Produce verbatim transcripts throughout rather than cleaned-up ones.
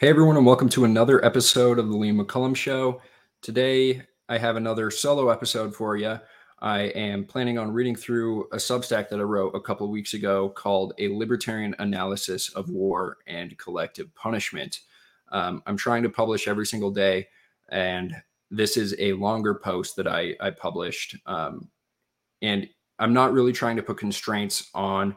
Hey everyone, and welcome to another episode of the Liam McCollum Show. Today, I have another solo episode for you. I am planning on reading through a Substack that I wrote a couple of weeks ago called A Libertarian Analysis of War and Collective Punishment. Um, I'm trying to publish every single day, and this is a longer post that I, I published. Um, and I'm not really trying to put constraints on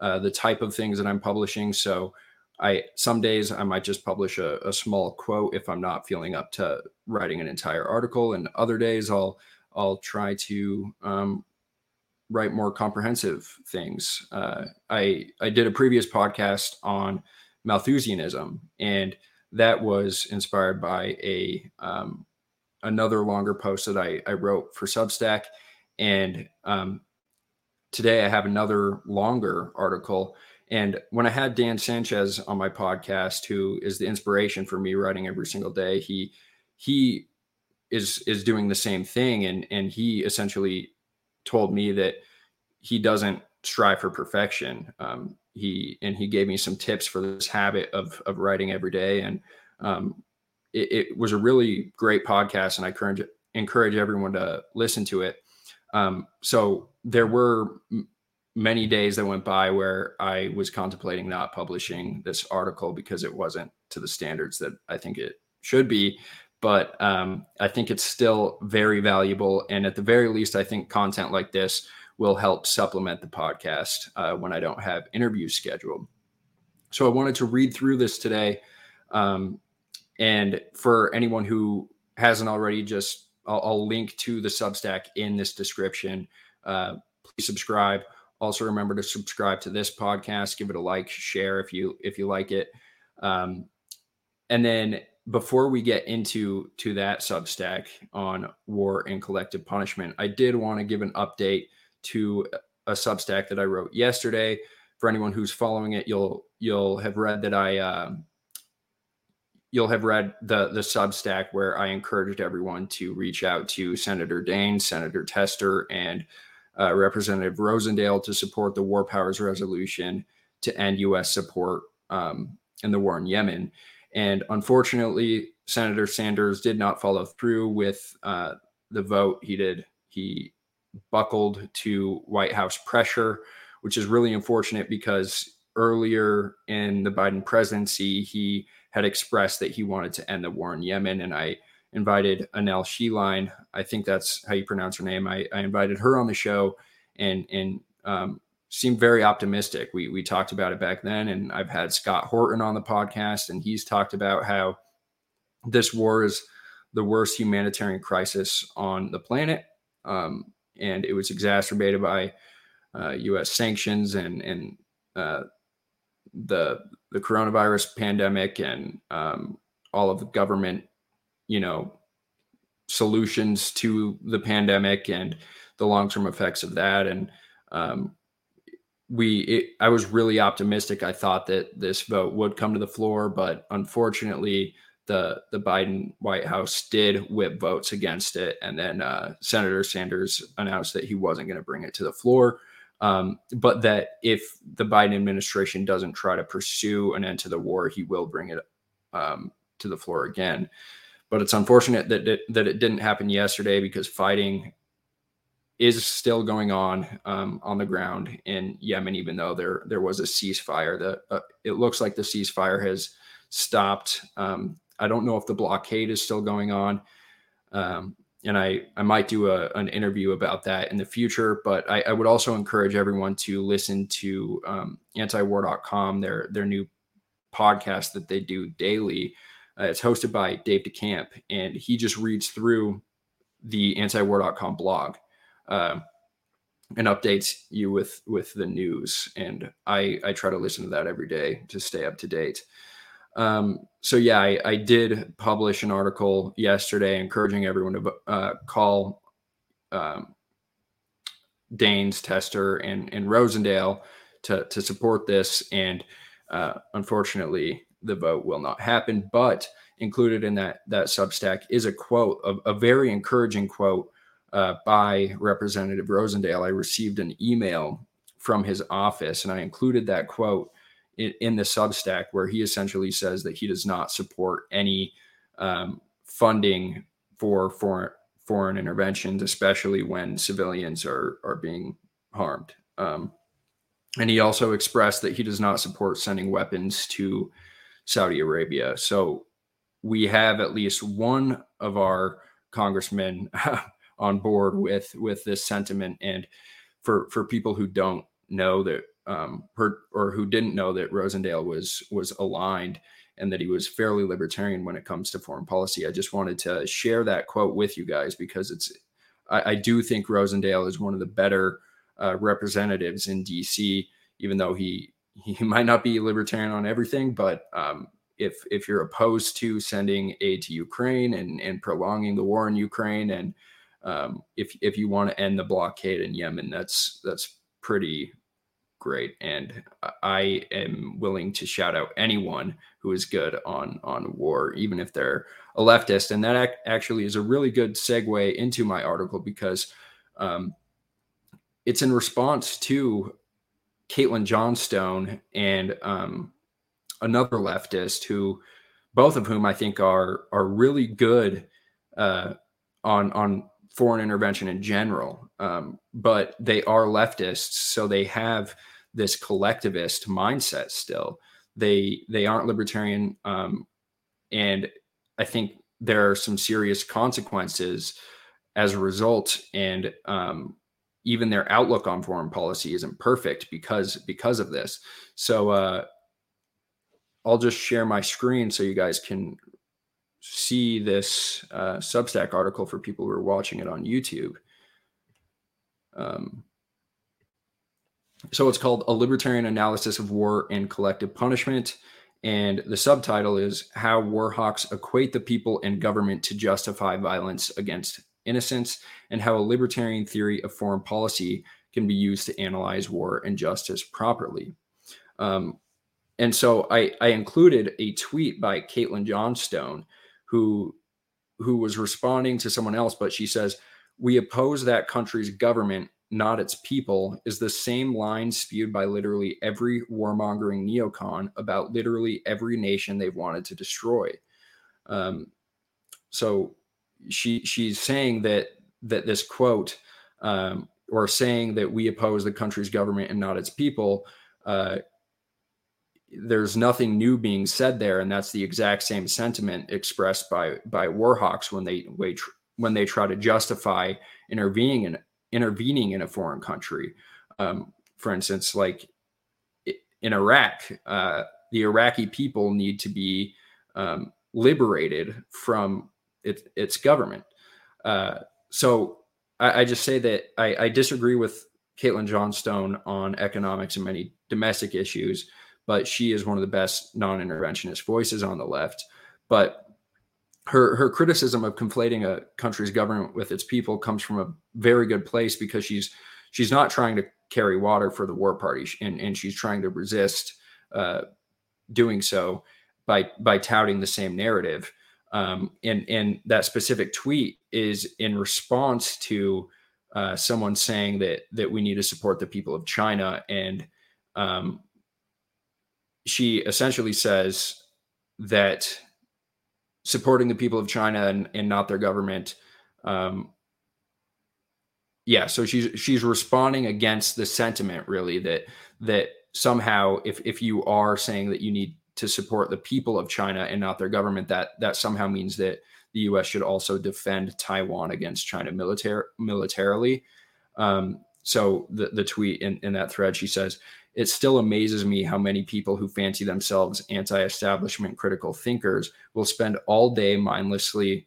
uh, the type of things that I'm publishing, so I, some days I might just publish a, a small quote if I'm not feeling up to writing an entire article, and other days I'll I'll try to um, write more comprehensive things. Uh, I I did a previous podcast on Malthusianism, and that was inspired by a um, another longer post that I I wrote for Substack, and um, today I have another longer article. And when I had Dan Sanchez on my podcast, who is the inspiration for me writing every single day, he he is is doing the same thing. And, and he essentially told me that he doesn't strive for perfection. Um, he and he gave me some tips for this habit of, of writing every day. And um, it, it was a really great podcast, and I encourage, encourage everyone to listen to it. Um, so there were many days that went by where I was contemplating not publishing this article because it wasn't to the standards that I think it should be. But um, I think it's still very valuable. And at the very least, I think content like this will help supplement the podcast uh, when I don't have interviews scheduled. So I wanted to read through this today. Um, and for anyone who hasn't already, just I'll, I'll link to the Substack in this description. Uh, please subscribe. Also remember to subscribe to this podcast, give it a like, share if you if you like it. Um, and then before we get into to that Substack on war and collective punishment, I did want to give an update to a Substack that I wrote yesterday. For anyone who's following it, you'll you'll have read that I uh, you'll have read the the Substack where I encouraged everyone to reach out to Senator Daines, Senator Tester, and Uh, Representative Rosendale to support the War Powers Resolution to end U S support um, in the war in Yemen. And unfortunately, Senator Sanders did not follow through with uh, the vote. He did. He buckled to White House pressure, which is really unfortunate because earlier in the Biden presidency, he had expressed that he wanted to end the war in Yemen. And I invited Anel Sheline, I think that's how you pronounce her name. I, I invited her on the show, and and um, seemed very optimistic. We we talked about it back then, and I've had Scott Horton on the podcast, and he's talked about how this war is the worst humanitarian crisis on the planet, um, and it was exacerbated by uh, U S sanctions and and uh, the the coronavirus pandemic and um, all of the government, you know, solutions to the pandemic and the long-term effects of that. And um, we, it, I was really optimistic. I thought that this vote would come to the floor, but unfortunately the, the Biden White House did whip votes against it. And then uh, Senator Sanders announced that he wasn't going to bring it to the floor. Um, but that if the Biden administration doesn't try to pursue an end to the war, he will bring it um, to the floor again. But it's unfortunate that it, that it didn't happen yesterday because fighting is still going on um, on the ground in Yemen, even though there there was a ceasefire. The, uh, it looks like the ceasefire has stopped. Um, I don't know if the blockade is still going on. Um, and I, I might do a, an interview about that in the future. But I, I would also encourage everyone to listen to um, Antiwar dot com, their, their new podcast that they do daily. Uh, it's hosted by Dave DeCamp, and he just reads through the antiwar dot com blog uh, and updates you with, with the news. And I, I try to listen to that every day to stay up to date. Um, so yeah, I, I did publish an article yesterday encouraging everyone to uh, call um, Daines, Tester, and, and Rosendale to, to support this. And uh, unfortunately, the vote will not happen, but included in that that Substack is a quote, a, a very encouraging quote uh, by Representative Rosendale. I received an email from his office, and I included that quote in the Substack, where he essentially says that he does not support any um, funding for foreign foreign interventions, especially when civilians are are being harmed. Um, and he also expressed that he does not support sending weapons to Saudi Arabia. So we have at least one of our congressmen on board with with this sentiment. And for for people who don't know that, um, or, or who didn't know that Rosendale was was aligned and that he was fairly libertarian when it comes to foreign policy, I just wanted to share that quote with you guys, because it's I, I do think Rosendale is one of the better uh, representatives in D C, even though he he might not be libertarian on everything. But um, if if you're opposed to sending aid to Ukraine and, and prolonging the war in Ukraine, and um, if if you want to end the blockade in Yemen, that's that's pretty great. And I am willing to shout out anyone who is good on, on war, even if they're a leftist. And that ac- actually is a really good segue into my article, because um, it's in response to Caitlin Johnstone and um, another leftist, who both of whom I think are, are really good uh, on, on foreign intervention in general. Um, but they are leftists, so they have this collectivist mindset still. They they aren't libertarian, um, and I think there are some serious consequences as a result. And um, even their outlook on foreign policy isn't perfect because because of this. So uh, I'll just share my screen so you guys can see this uh, Substack article for people who are watching it on YouTube. Um, so it's called A Libertarian Analysis of War and Collective Punishment. And the subtitle is How War Hawks Equate the People and Government to Justify Violence Against Innocence, and How a Libertarian Theory of Foreign Policy Can Be Used to Analyze War and Justice Properly. Um, and so I, I included a tweet by Caitlin Johnstone, who, who was responding to someone else, but she says, "We oppose that country's government, not its people," is the same line spewed by literally every warmongering neocon about literally every nation they've wanted to destroy. Um, so she she's saying that that this quote, um, or saying that we oppose the country's government and not its people, uh, there's nothing new being said there, and that's the exact same sentiment expressed by by war hawks when they wage. when they try to justify intervening in, intervening in a foreign country. Um, for instance, like in Iraq, uh, the Iraqi people need to be um, liberated from it, its government. Uh, so I, I just say that I, I disagree with Caitlin Johnstone on economics and many domestic issues, but she is one of the best non-interventionist voices on the left. But Her her criticism of conflating a country's government with its people comes from a very good place, because she's she's not trying to carry water for the war party, and, and she's trying to resist uh, doing so by by touting the same narrative. Um, and and that specific tweet is in response to uh, someone saying that that we need to support the people of China, and um, she essentially says that supporting the people of China and, and not their government. Um, yeah, so she's she's responding against the sentiment, really, that that somehow if if you are saying that you need to support the people of China and not their government, that that somehow means that the U S should also defend Taiwan against China militar- militarily. Um, so the, the tweet in, in that thread, she says, "It still amazes me how many people who fancy themselves anti-establishment critical thinkers will spend all day mindlessly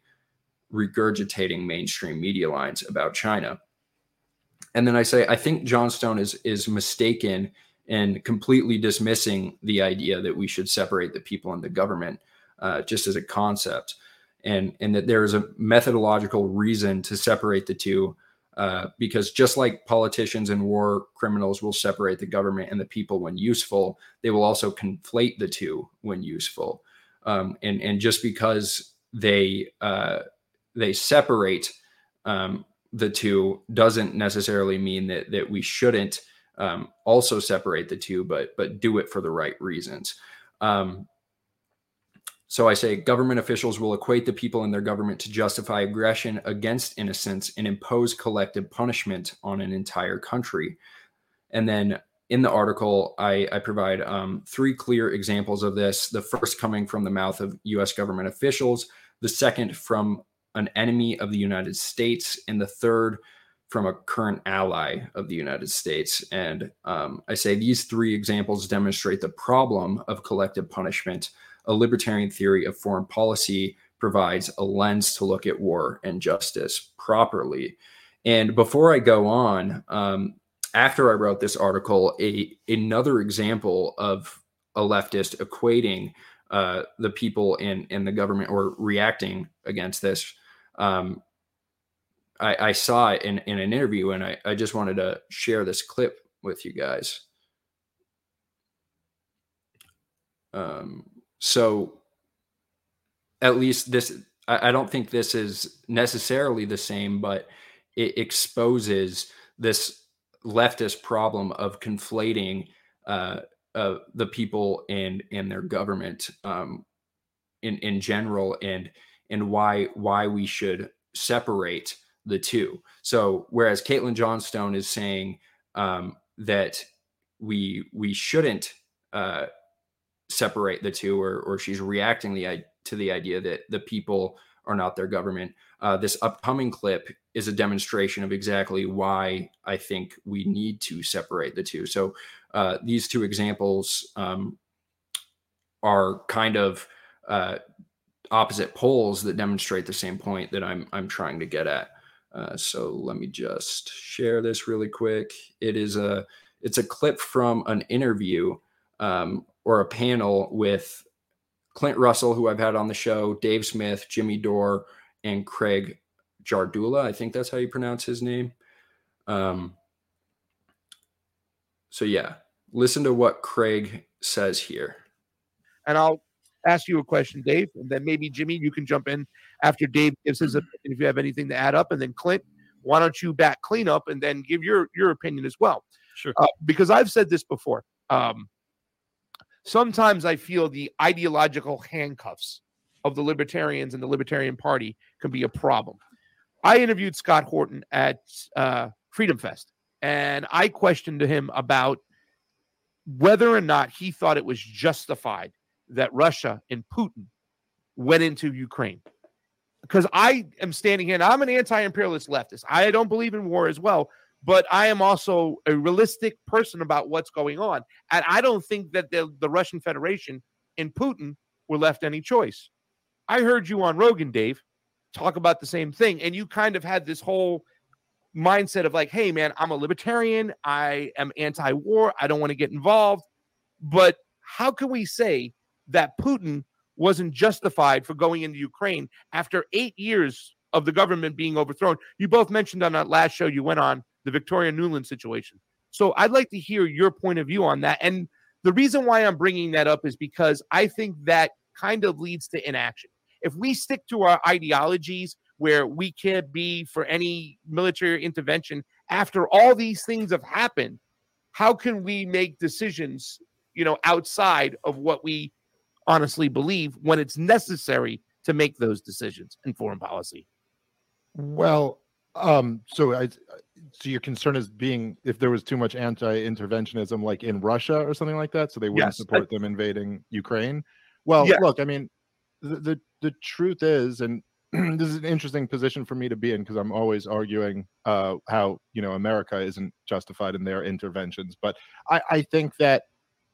regurgitating mainstream media lines about China." And then I say, I think Johnstone is is mistaken in completely dismissing the idea that we should separate the people and the government uh, just as a concept, and, and that there is a methodological reason to separate the two. Uh, because just like politicians and war criminals will separate the government and the people when useful, they will also conflate the two when useful. Um, and, and just because they uh, they separate um, the two doesn't necessarily mean that that we shouldn't um, also separate the two, but but do it for the right reasons. Um, so I say government officials will equate the people in their government to justify aggression against innocence and impose collective punishment on an entire country. And then in the article, I, I provide um, three clear examples of this, the first coming from the mouth of U S government officials, the second from an enemy of the United States, and the third from a current ally of the United States. And um, I say these three examples demonstrate the problem of collective punishment. A libertarian theory of foreign policy provides a lens to look at war and justice properly. And before I go on, um, after I wrote this article, a another example of a leftist equating uh, the people in, in the government or reacting against this, um, I, I saw it in, in an interview, and I, I just wanted to share this clip with you guys. Um, so at least this, I, I don't think this is necessarily the same, but it exposes this leftist problem of conflating uh, uh, the people and and their government um, in in general, and and why why we should separate the two. So whereas Caitlin Johnstone is saying um, that we we shouldn't uh, separate the two, or or she's reacting the to the idea that the people are not their government. Uh, this upcoming clip is a demonstration of exactly why I think we need to separate the two. So uh, these two examples um, are kind of uh, opposite poles that demonstrate the same point that I'm I'm trying to get at. Uh, so let me just share this really quick. It is a it's a clip from an interview um, or a panel with Clint Russell, who I've had on the show, Dave Smith, Jimmy Dore, and Craig Jardula. I think that's how you pronounce his name. Um, so, yeah, listen to what Craig says here. And I'll ask you a question, Dave, and then maybe, Jimmy, you can jump in after Dave gives his opinion if you have anything to add up. And then, Clint, why don't you back clean up and then give your, your opinion as well? Sure. Uh, because I've said this before. Um, Sometimes I feel the ideological handcuffs of the libertarians and the Libertarian Party can be a problem. I interviewed Scott Horton at uh, Freedom Fest, and I questioned him about whether or not he thought it was justified that Russia and Putin went into Ukraine. Because I am standing here, and I'm an anti-imperialist leftist. I don't believe in war as well. But I am also a realistic person about what's going on. And I don't think that the, the Russian Federation and Putin were left any choice. I heard you on Rogan, Dave, talk about the same thing. And you kind of had this whole mindset of like, hey, man, I'm a libertarian. I am anti-war. I don't want to get involved. But how can we say that Putin wasn't justified for going into Ukraine after eight years of the government being overthrown? You both mentioned on that last show you went on the Victoria Nuland situation. So I'd like to hear your point of view on that. And the reason why I'm bringing that up is because I think that kind of leads to inaction. If we stick to our ideologies where we can't be for any military intervention, after all these things have happened, how can we make decisions, you know, outside of what we honestly believe when it's necessary to make those decisions in foreign policy? Well, um, so I, I So your concern is being if there was too much anti-interventionism, like in Russia or something like that, so they wouldn't yes. support them invading Ukraine. Well, yes. Look, I mean, the, the the truth is, and this is an interesting position for me to be in because I'm always arguing uh, how you know America isn't justified in their interventions. But I, I think that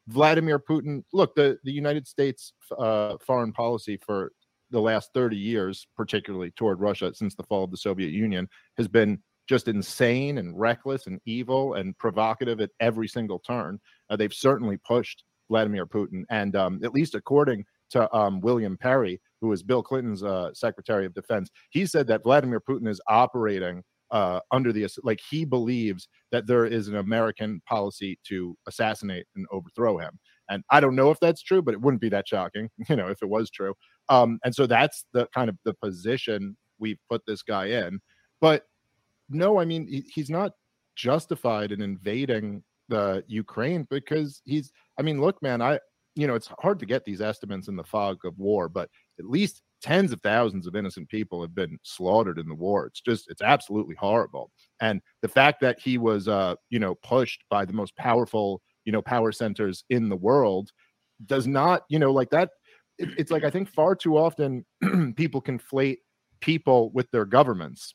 Vladimir Putin, look, the the United States uh, foreign policy for the last thirty years, particularly toward Russia since the fall of the Soviet Union, has been just insane and reckless and evil and provocative at every single turn. Uh, they've certainly pushed Vladimir Putin. And um, at least according to um, William Perry, who is Bill Clinton's uh, Secretary of Defense, he said that Vladimir Putin is operating uh, under the, like he believes that there is an American policy to assassinate and overthrow him. And I don't know if that's true, but it wouldn't be that shocking, you know, if it was true. Um, and so that's the kind of the position we've put this guy in. But no, I mean, he's not justified in invading the Ukraine, because he's, I mean, look, man, I, you know, it's hard to get these estimates in the fog of war, but at least tens of thousands of innocent people have been slaughtered in the war. It's just, it's absolutely horrible. And the fact that he was, uh, you know, pushed by the most powerful, you know, power centers in the world does not, you know, like that. It, it's like, I think far too often people conflate people with their governments.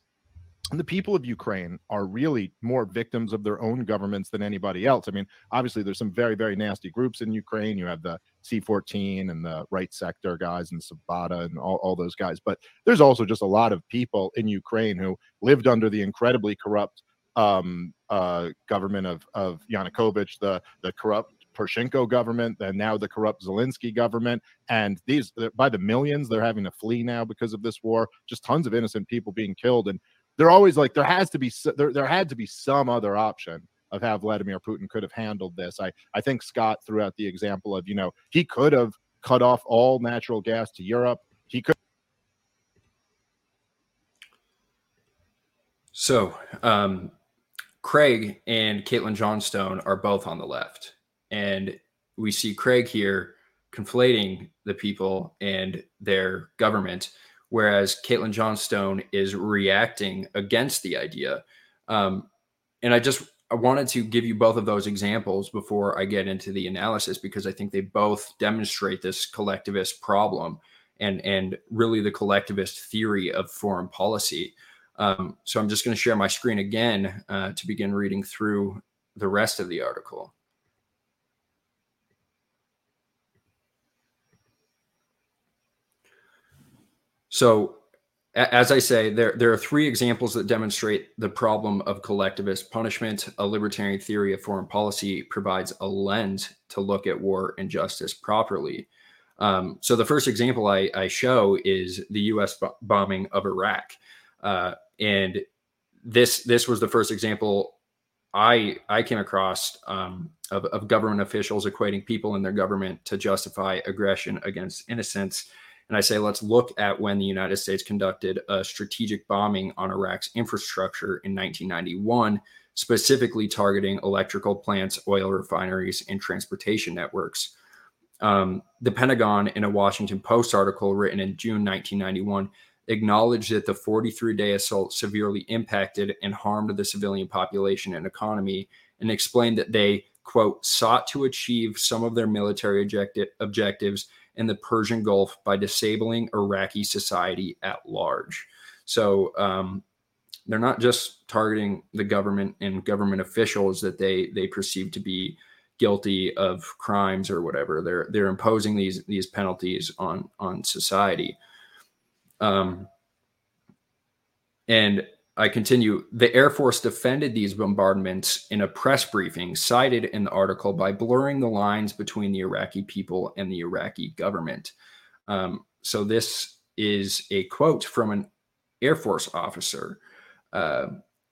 And the people of Ukraine are really more victims of their own governments than anybody else. I mean, obviously, there's some very, very nasty groups in Ukraine. You have the C fourteen and the Right Sector guys and Sabata and all, all those guys. But there's also just a lot of people in Ukraine who lived under the incredibly corrupt um, uh, government of, of Yanukovych, the, the corrupt Poroshenko government, and now the corrupt Zelensky government. And these, by the millions, they're having to flee now because of this war. Just tons of innocent people being killed. And they're always like, there has to be, there, there had to be some other option of how Vladimir Putin could have handled this. I, I think Scott threw out the example of, you know, he could have cut off all natural gas to Europe. He could. So um, Craig and Caitlin Johnstone are both on the left. And we see Craig here conflating the people and their government, whereas Caitlin Johnstone is reacting against the idea. Um, and I just I wanted to give you both of those examples before I get into the analysis, because I think they both demonstrate this collectivist problem and, and really the collectivist theory of foreign policy. Um, so I'm just going to share my screen again uh, to begin reading through the rest of the article. So as I say, there, there are three examples that demonstrate the problem of collectivist punishment. A libertarian theory of foreign policy provides a lens to look at war and justice properly. Um, so the first example I, I show is the U S b- bombing of Iraq. Uh, and this this was the first example I, I came across um, of, of government officials equating people in their government to justify aggression against innocents. And I say, let's look at when the United States conducted a strategic bombing on Iraq's infrastructure in nineteen ninety-one, specifically targeting electrical plants, oil refineries, and transportation networks. Um, the Pentagon, in a Washington Post article written in June nineteen ninety-one, acknowledged that the forty-three day assault severely impacted and harmed the civilian population and economy, and explained that they, quote, sought to achieve some of their military objecti- objectives in the Persian Gulf by disabling Iraqi society at large. So um, they're not just targeting the government and government officials that they they perceive to be guilty of crimes or whatever. They're they're imposing these these penalties on on society. Um, and I continue, the Air Force defended these bombardments in a press briefing cited in the article by blurring the lines between the Iraqi people and the Iraqi government. Um, so this is a quote from an Air Force officer. Uh,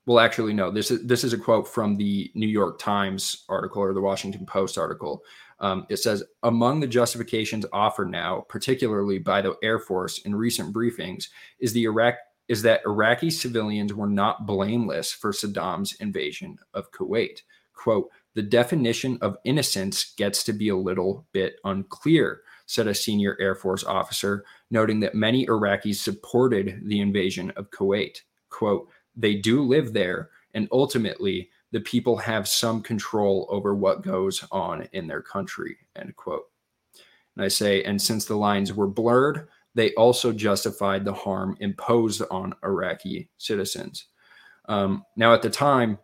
well, actually, no, this is, this is a quote from the New York Times article or the Washington Post article. Um, it says, among the justifications offered now, particularly by the Air Force in recent briefings, is the Iraq is that Iraqi civilians were not blameless for Saddam's invasion of Kuwait. Quote, the definition of innocence gets to be a little bit unclear, said a senior Air Force officer, noting that many Iraqis supported the invasion of Kuwait. Quote, they do live there, and ultimately, the people have some control over what goes on in their country, end quote. And I say, and since the lines were blurred, they also justified the harm imposed on Iraqi citizens. Um, now, at the time,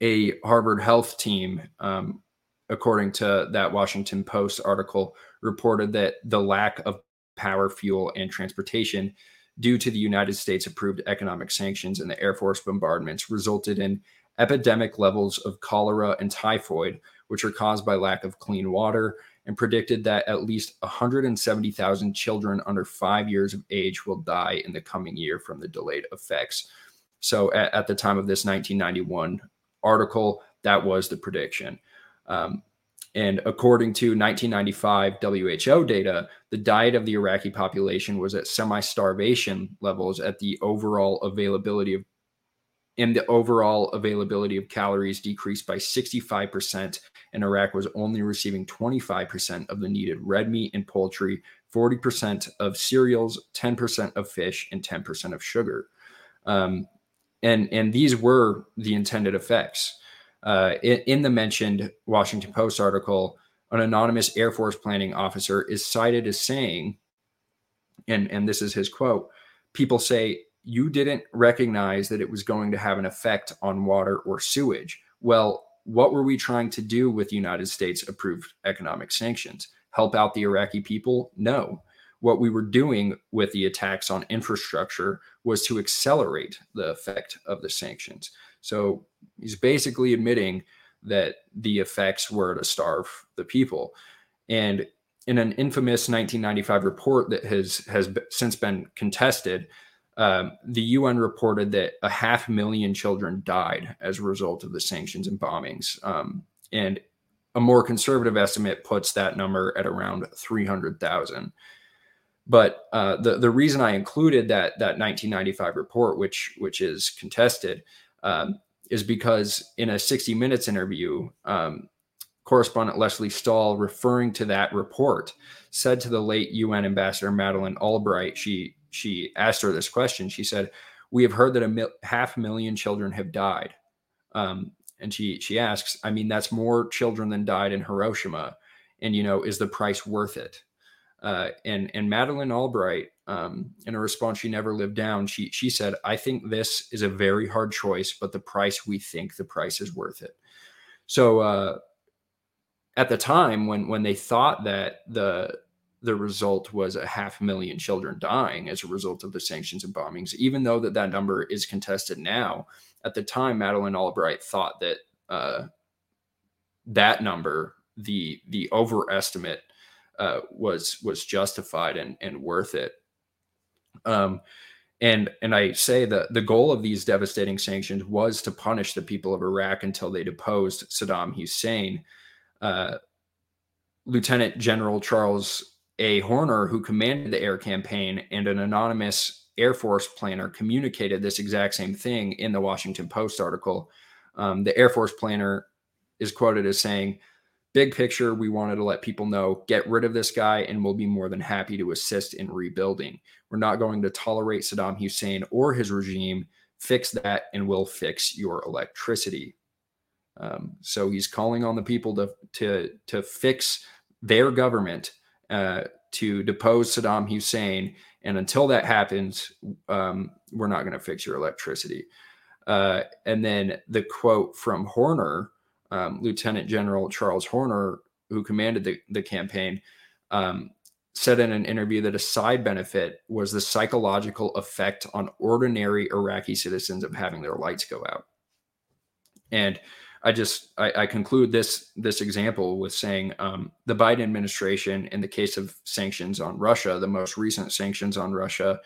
a Harvard Health team, um, according to that Washington Post article, reported that the lack of power, fuel, and transportation due to the United States-approved economic sanctions and the Air Force bombardments resulted in epidemic levels of cholera and typhoid, which are caused by lack of clean water, and predicted that at least one hundred seventy thousand children under five years of age will die in the coming year from the delayed effects. So at, at the time of this nineteen ninety-one article, that was the prediction. Um, and according to nineteen ninety-five W H O data, the diet of the Iraqi population was at semi-starvation levels at the overall availability of and the overall availability of calories decreased by sixty-five percent, and Iraq was only receiving twenty-five percent of the needed red meat and poultry, forty percent of cereals, ten percent of fish, and ten percent of sugar. Um, and, and these were the intended effects. Uh, in, in the mentioned Washington Post article, an anonymous Air Force planning officer is cited as saying, and, and this is his quote, "People say, you didn't recognize that it was going to have an effect on water or sewage. Well, what were we trying to do with United States approved economic sanctions? Help out the Iraqi people? No. What we were doing with the attacks on infrastructure was to accelerate the effect of the sanctions." So he's basically admitting that the effects were to starve the people. And in an infamous nineteen ninety-five report that has, has since been contested, Um, the U N reported that a half million children died as a result of the sanctions and bombings. Um, and a more conservative estimate puts that number at around three hundred thousand. But uh, the, the reason I included that, that nineteen ninety-five report, which, which is contested, um, is because in a sixty minutes interview, um, correspondent Leslie Stahl, referring to that report, said to the late U N ambassador Madeleine Albright, she She asked her this question. She said, "We have heard that a mil- half million children have died." Um, and she she asks, I mean, that's more children than died in Hiroshima. And, you know, is the price worth it? Uh, and and Madeleine Albright, um, in a response she never lived down, she she said, "I think this is a very hard choice, but the price we think the price is worth it." So uh, at the time when when they thought that the the result was a half million children dying as a result of the sanctions and bombings, even though that, that number is contested now, at the time, Madeleine Albright thought that uh, that number, the the overestimate, uh, was was justified and, and worth it. Um, and and I say that the goal of these devastating sanctions was to punish the people of Iraq until they deposed Saddam Hussein. Uh, Lieutenant General Charles A. Horner, who commanded the air campaign, and an anonymous Air Force planner communicated this exact same thing in the Washington Post article. Um, the Air Force planner is quoted as saying, "Big picture, we wanted to let people know, get rid of this guy and we'll be more than happy to assist in rebuilding. We're not going to tolerate Saddam Hussein or his regime. Fix that and we'll fix your electricity." Um, so he's calling on the people to, to, to fix their government, uh, to depose Saddam Hussein. And until that happens, um, we're not going to fix your electricity. Uh, and then the quote from Horner, um, Lieutenant General Charles Horner, who commanded the, the campaign, um, said in an interview that a side benefit was the psychological effect on ordinary Iraqi citizens of having their lights go out. And I just I, I conclude this this example with saying um, the Biden administration, in the case of sanctions on Russia, the most recent sanctions on Russia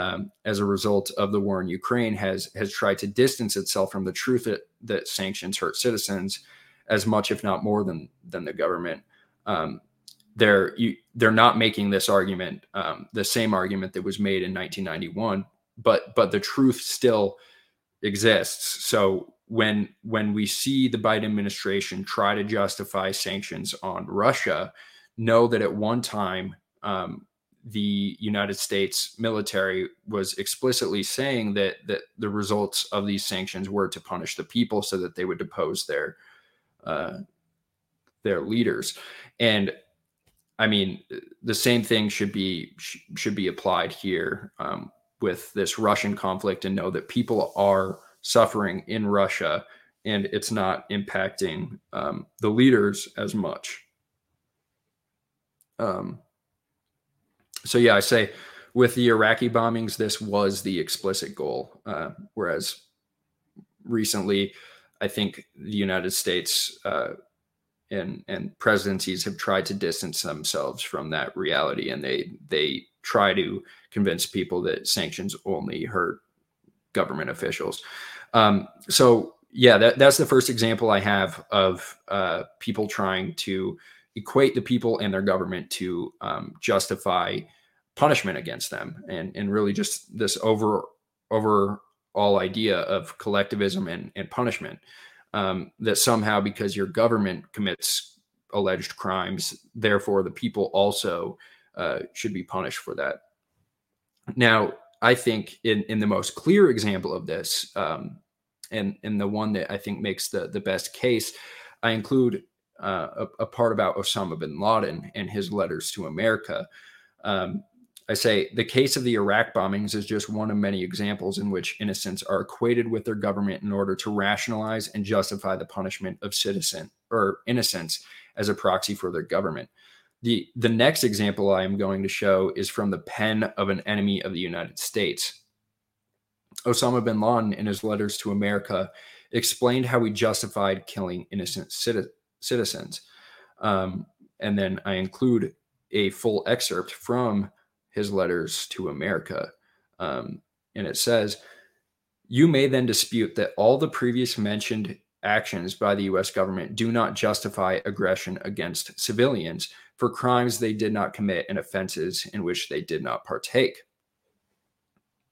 um, as a result of the war in Ukraine, has has tried to distance itself from the truth that, that sanctions hurt citizens as much, if not more, than than the government. Um, they're you, they're not making this argument, um, the same argument that was made in nineteen ninety-one, but but the truth still exists. So when when we see the Biden administration try to justify sanctions on Russia, know that at one time, um, the United States military was explicitly saying that that the results of these sanctions were to punish the people so that they would depose their uh, their leaders. And I mean, the same thing should be should be applied here um, with this Russian conflict, and know that people are suffering in Russia, and it's not impacting um, the leaders as much. Um, so yeah, I say with the Iraqi bombings, this was the explicit goal. Uh, whereas recently, I think the United States uh, and and presidencies have tried to distance themselves from that reality, and they they try to convince people that sanctions only hurt government officials. Um, so yeah, that, that's the first example I have of uh, people trying to equate the people and their government to um, justify punishment against them, and and really just this over over all idea of collectivism and, and punishment, um, that somehow because your government commits alleged crimes, therefore the people also uh, should be punished for that. Now, I think in, in the most clear example of this, um, and, and the one that I think makes the, the best case, I include uh, a, a part about Osama bin Laden and his letters to America. Um, I say the case of the Iraq bombings is just one of many examples in which innocents are equated with their government in order to rationalize and justify the punishment of citizen or innocents as a proxy for their government. The, the next example I am going to show is from the pen of an enemy of the United States. Osama bin Laden, in his letters to America, explained how he justified killing innocent citi- citizens. Um, and then I include a full excerpt from his letters to America. Um, and it says, "You may then dispute that all the previous mentioned actions by the U S government do not justify aggression against civilians for crimes they did not commit and offenses in which they did not partake."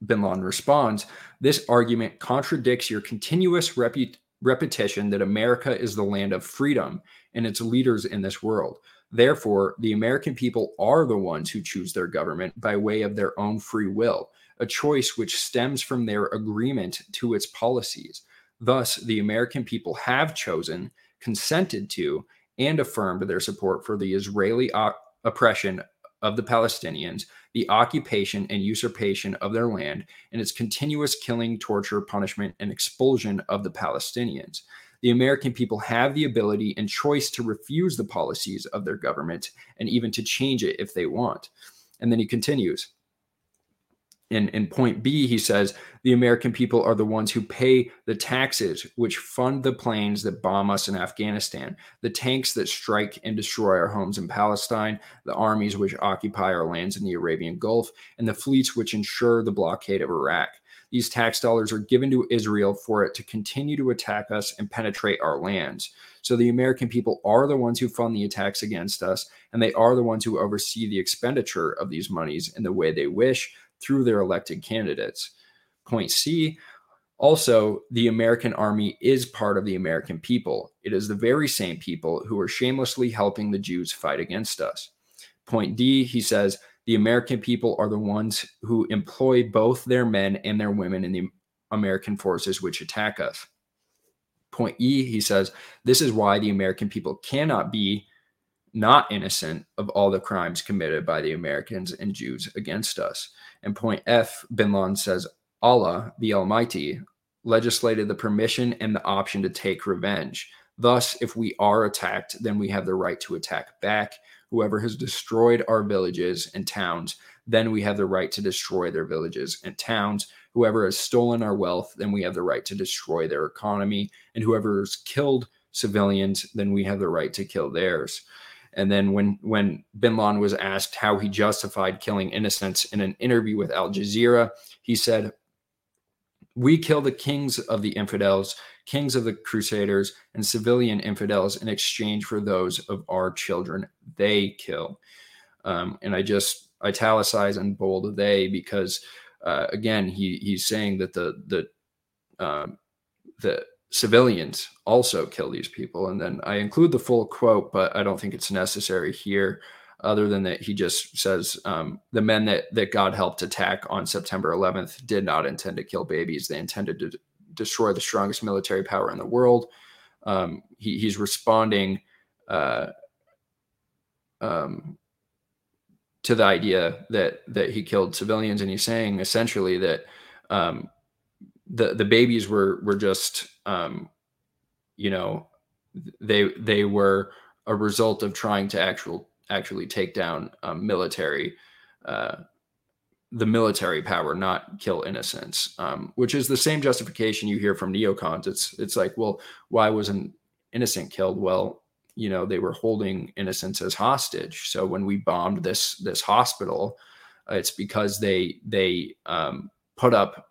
Bin Laden responds, "This argument contradicts your continuous repu- repetition that America is the land of freedom and its leaders in this world. Therefore, the American people are the ones who choose their government by way of their own free will, a choice which stems from their agreement to its policies. Thus, the American people have chosen, consented to, and affirmed their support for the Israeli op- oppression of the Palestinians, the occupation and usurpation of their land, and its continuous killing, torture, punishment, and expulsion of the Palestinians. The American people have the ability and choice to refuse the policies of their government and even to change it if they want." And then he continues. In, in point B, he says, "The American people are the ones who pay the taxes which fund the planes that bomb us in Afghanistan, the tanks that strike and destroy our homes in Palestine, the armies which occupy our lands in the Arabian Gulf, and the fleets which ensure the blockade of Iraq. These tax dollars are given to Israel for it to continue to attack us and penetrate our lands. So the American people are the ones who fund the attacks against us, and they are the ones who oversee the expenditure of these monies in the way they wish through their elected candidates." Point C, also, "The American army is part of the American people. It is the very same people who are shamelessly helping the Jews fight against us." Point D, he says, "The American people are the ones who employ both their men and their women in the American forces which attack us." Point E, he says, "This is why the American people cannot be not innocent of all the crimes committed by the Americans and Jews against us." And point F, bin Laden says, "Allah, the Almighty, legislated the permission and the option to take revenge. Thus, if we are attacked, then we have the right to attack back. Whoever has destroyed our villages and towns, then we have the right to destroy their villages and towns. Whoever has stolen our wealth, then we have the right to destroy their economy. And whoever has killed civilians, then we have the right to kill theirs." And then when, when bin Laden was asked how he justified killing innocents in an interview with Al Jazeera, he said, "We kill the kings of the infidels, kings of the crusaders, and civilian infidels in exchange for those of our children they kill." Um, and I just italicize and bold "they" because, uh, again, he he's saying that the the um, the civilians also kill these people. And then I include the full quote, but I don't think it's necessary here, other than that he just says, um, "The men that, that God helped attack on September eleventh did not intend to kill babies. They intended to destroy the strongest military power in the world." Um, he, he's responding uh, um, to the idea that that he killed civilians, and he's saying essentially that um, the the babies were were just um, you know they they were a result of trying to actual actually take down um, military. Uh, the military power, not kill innocents, um, which is the same justification you hear from neocons. It's it's like, well, why was an innocent killed? Well, you know, they were holding innocents as hostage. So when we bombed this this hospital, uh, it's because they they um, put up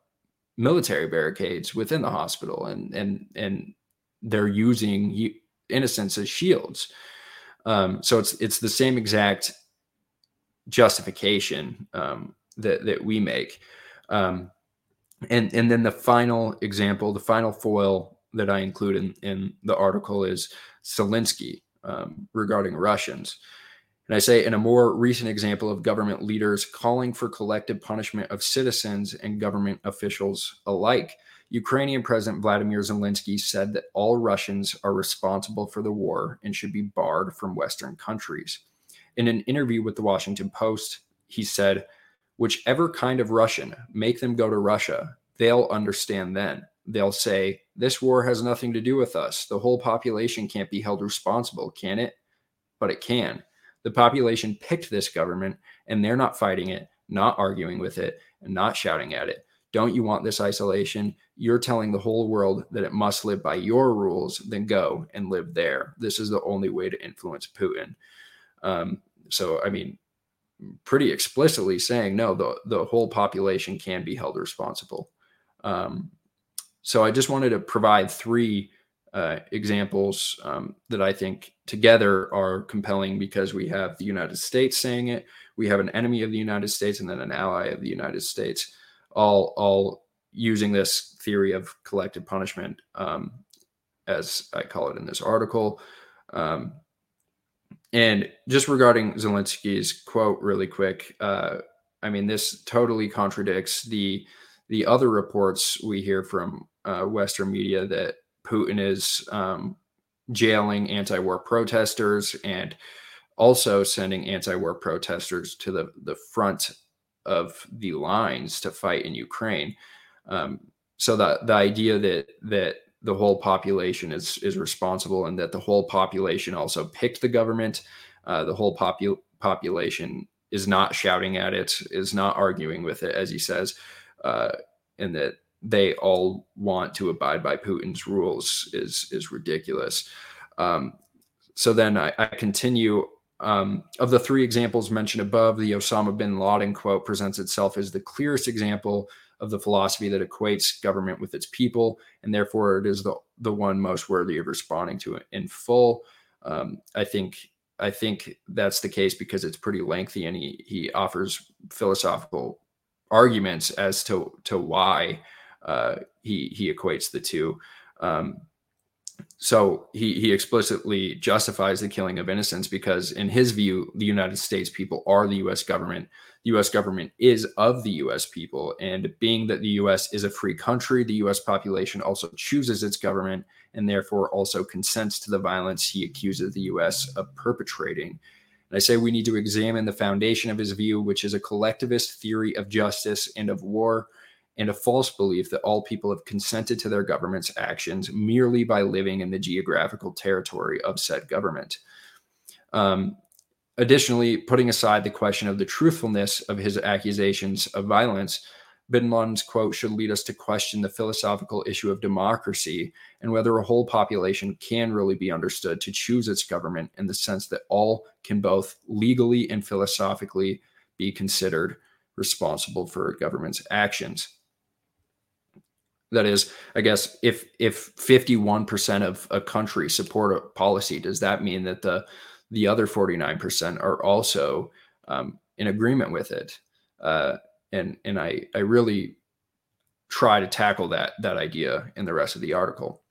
military barricades within the hospital, and and and they're using innocents as shields. Um, so it's it's the same exact justification. Um, that that we make. Um, And and then the final example, the final foil that I include in, in the article is Zelensky um, regarding Russians. And I say, in a more recent example of government leaders calling for collective punishment of citizens and government officials alike, Ukrainian President Vladimir Zelensky said that all Russians are responsible for the war and should be barred from Western countries. In an interview with the Washington Post, he said, "Whichever kind of Russian, make them go to Russia. They'll understand then. They'll say, this war has nothing to do with us. The whole population can't be held responsible, can it? But it can. The population picked this government, and they're not fighting it, not arguing with it, and not shouting at it. Don't you want this isolation? You're telling the whole world that it must live by your rules, then go and live there. This is the only way to influence Putin." Um, so, I mean, pretty explicitly saying, no, the, the whole population can be held responsible. Um, so I just wanted to provide three uh, examples um, that I think together are compelling, because we have the United States saying it, we have an enemy of the United States, and then an ally of the United States, all, all using this theory of collective punishment, um, as I call it in this article. Um, And just regarding Zelensky's quote really quick, uh, I mean, this totally contradicts the the other reports we hear from uh, Western media that Putin is um, jailing anti-war protesters and also sending anti-war protesters to the, the front of the lines to fight in Ukraine. Um, so the, the idea that that the whole population is is responsible, and that the whole population also picked the government. Uh, the whole popu- population is not shouting at it, is not arguing with it, as he says, uh, and that they all want to abide by Putin's rules is is ridiculous. Um, so then I, I continue. Um, of the three examples mentioned above, the Osama bin Laden quote presents itself as the clearest example of the philosophy that equates government with its people, and therefore it is the, the one most worthy of responding to it in full. Um, I think I think that's the case because it's pretty lengthy, and he he offers philosophical arguments as to to why uh, he he equates the two. Um, so he he explicitly justifies the killing of innocents because, in his view, the United States people are the U S government. The U S government is of the U S people, and being that the U S is a free country, the U S population also chooses its government and therefore also consents to the violence he accuses the U S of perpetrating. And I say we need to examine the foundation of his view, which is a collectivist theory of justice and of war, and a false belief that all people have consented to their government's actions merely by living in the geographical territory of said government. Um, additionally, putting aside the question of the truthfulness of his accusations of violence, bin Laden's quote should lead us to question the philosophical issue of democracy and whether a whole population can really be understood to choose its government in the sense that all can both legally and philosophically be considered responsible for a government's actions. That is, I guess, if if fifty-one percent of a country support a policy, does that mean that the the other forty-nine percent are also um, in agreement with it? Uh, and and I I really try to tackle that that idea in the rest of the article.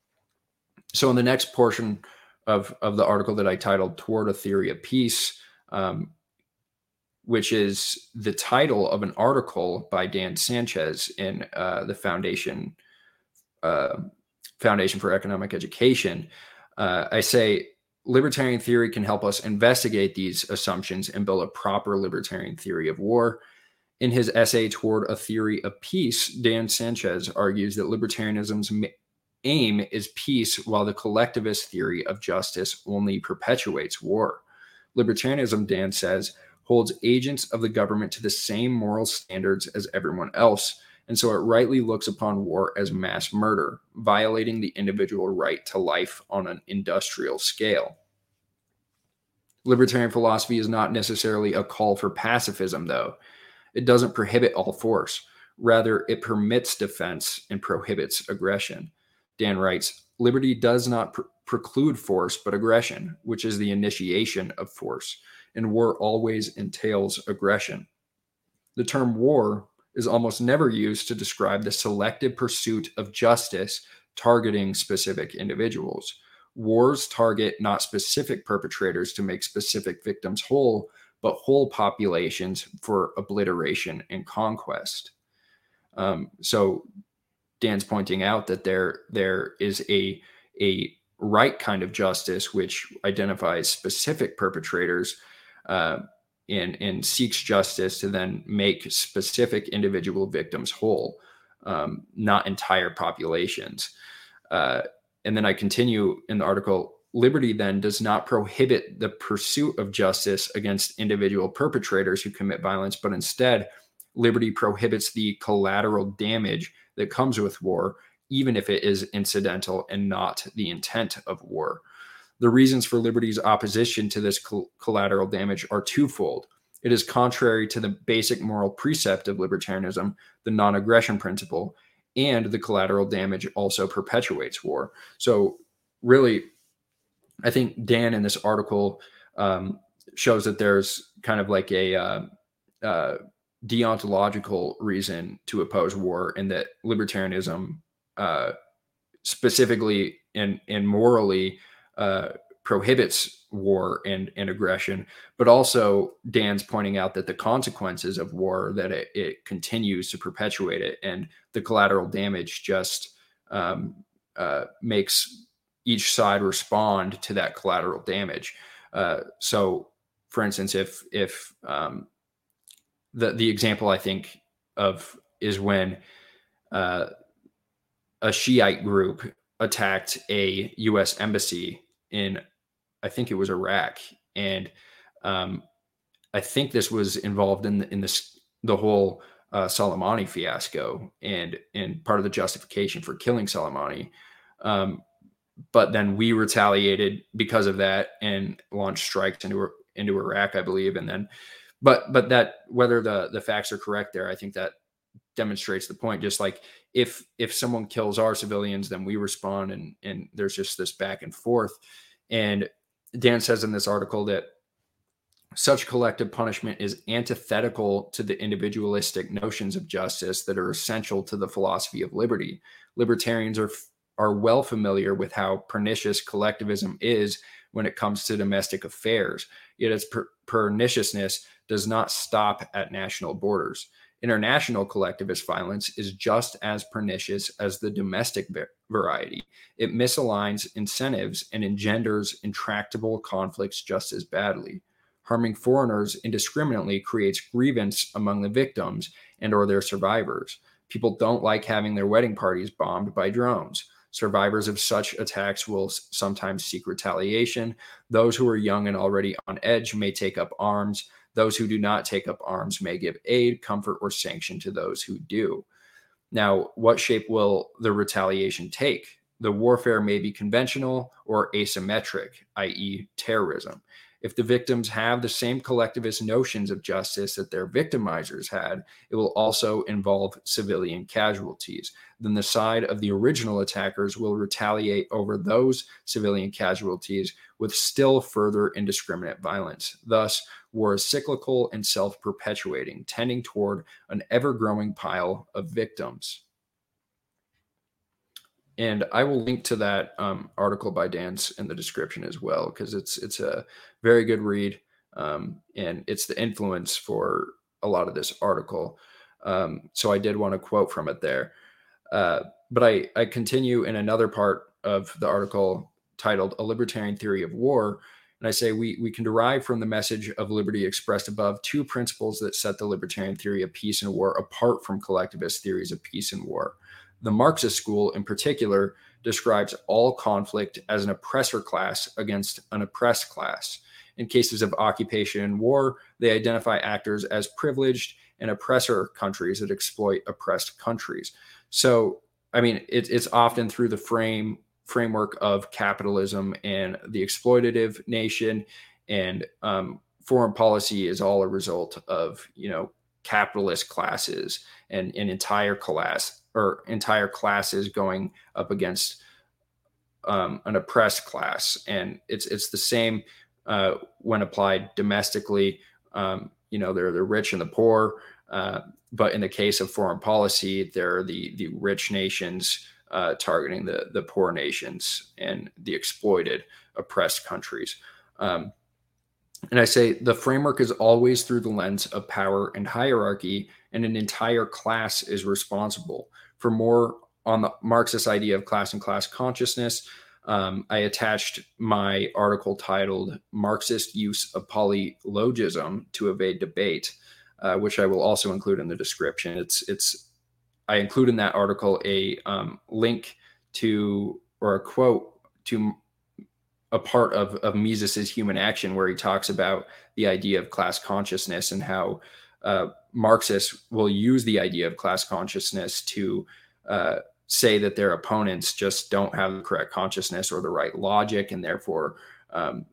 So in the next portion of of the article that I titled "Toward a Theory of Peace," um, which is the title of an article by Dan Sanchez in uh, the Foundation uh, Foundation for Economic Education, uh, I say libertarian theory can help us investigate these assumptions and build a proper libertarian theory of war. In his essay "Toward a Theory of Peace," Dan Sanchez argues that libertarianism's aim is peace, while the collectivist theory of justice only perpetuates war. Libertarianism, Dan says, holds agents of the government to the same moral standards as everyone else, and so it rightly looks upon war as mass murder, violating the individual right to life on an industrial scale. Libertarian philosophy is not necessarily a call for pacifism, though. It doesn't prohibit all force. Rather, it permits defense and prohibits aggression. Dan writes, "Liberty does not pr- preclude force, but aggression, which is the initiation of force. And war always entails aggression. The term war is almost never used to describe the selective pursuit of justice targeting specific individuals. Wars target not specific perpetrators to make specific victims whole, but whole populations for obliteration and conquest. Um, so Dan's pointing out that there there is a, a right kind of justice which identifies specific perpetrators uh, and, and seeks justice to then make specific individual victims whole, um, not entire populations. Uh, and then I continue in the article, liberty then does not prohibit the pursuit of justice against individual perpetrators who commit violence, but instead liberty prohibits the collateral damage that comes with war, even if it is incidental and not the intent of war. The reasons for liberty's opposition to this col- collateral damage are twofold. It is contrary to the basic moral precept of libertarianism, the non-aggression principle, and the collateral damage also perpetuates war. So really, I think Dan in this article um, shows that there's kind of like a uh, uh, deontological reason to oppose war, and that libertarianism uh, specifically and, and morally uh, prohibits war and, and aggression. But also Dan's pointing out that the consequences of war, that it, it continues to perpetuate it, and the collateral damage just um, uh, makes each side respond to that collateral damage. Uh, so, for instance, if if um, the the example I think of is when uh, a Shiite group attacked a U S embassy in, I think it was Iraq, and um, I think this was involved in the, in this the whole uh, Soleimani fiasco and and part of the justification for killing Soleimani. Um, But then we retaliated because of that and launched strikes into into Iraq, I believe. And then, but but that whether the the facts are correct there, I think that demonstrates the point. Just like if if someone kills our civilians, then we respond, and and there's just this back and forth. And Dan says in this article that such collective punishment is antithetical to the individualistic notions of justice that are essential to the philosophy of liberty. Libertarians are. are well familiar with how pernicious collectivism is when it comes to domestic affairs, yet its per- perniciousness does not stop at national borders. International collectivist violence is just as pernicious as the domestic ver- variety. It misaligns incentives and engenders intractable conflicts just as badly. Harming foreigners indiscriminately creates grievance among the victims and or their survivors. People don't like having their wedding parties bombed by drones. Survivors of such attacks will sometimes seek retaliation. Those who are young and already on edge may take up arms. Those who do not take up arms may give aid, comfort, or sanction to those who do. Now, what shape will the retaliation take? The warfare may be conventional or asymmetric, that is terrorism. If the victims have the same collectivist notions of justice that their victimizers had, it will also involve civilian casualties. Then the side of the original attackers will retaliate over those civilian casualties with still further indiscriminate violence. Thus, war is cyclical and self-perpetuating, tending toward an ever-growing pile of victims. And I will link to that um, article by Dan in the description as well, because it's it's a very good read, um, and it's the influence for a lot of this article. Um, so I did want to quote from it there. Uh, but I, I continue in another part of the article titled A Libertarian Theory of War. And I say we, we can derive from the message of liberty expressed above two principles that set the libertarian theory of peace and war apart from collectivist theories of peace and war. The Marxist school in particular describes all conflict as an oppressor class against an oppressed class. In cases of occupation and war, they identify actors as privileged and oppressor countries that exploit oppressed countries. So, I mean, it, it's often through the frame framework of capitalism and the exploitative nation, and um, foreign policy is all a result of, you know, capitalist classes and an entire class. or entire classes going up against um, an oppressed class. And it's it's the same uh, when applied domestically. Um, you know, they're the rich and the poor. Uh, but in the case of foreign policy, they're the the rich nations uh, targeting the the poor nations and the exploited, oppressed countries. Um, and I say the framework is always through the lens of power and hierarchy, and an entire class is responsible for more on the Marxist idea of class and class consciousness. Um, I attached my article titled Marxist Use of Polylogism to Evade Debate, uh, which I will also include in the description. It's it's I include in that article a um, link to, or a quote to, a part of, of Mises's Human Action, where he talks about the idea of class consciousness and how uh, Marxists will use the idea of class consciousness to uh, say that their opponents just don't have the correct consciousness or the right logic, and therefore um,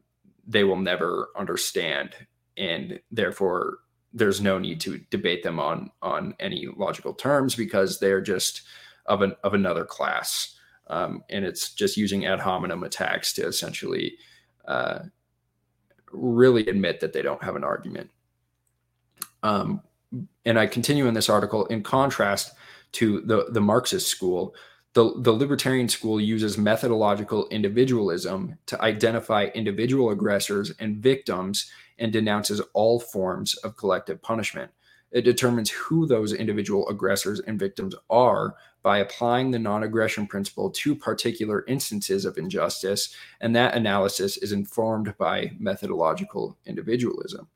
they will never understand, and therefore there's no need to debate them on on any logical terms because they're just of an of another class. Um, and it's just using ad hominem attacks to essentially uh, really admit that they don't have an argument. Um, and I continue in this article, in contrast to the, the Marxist school, the, the libertarian school uses methodological individualism to identify individual aggressors and victims and denounces all forms of collective punishment. It determines who those individual aggressors and victims are by applying the non-aggression principle to particular instances of injustice, and that analysis is informed by methodological individualism.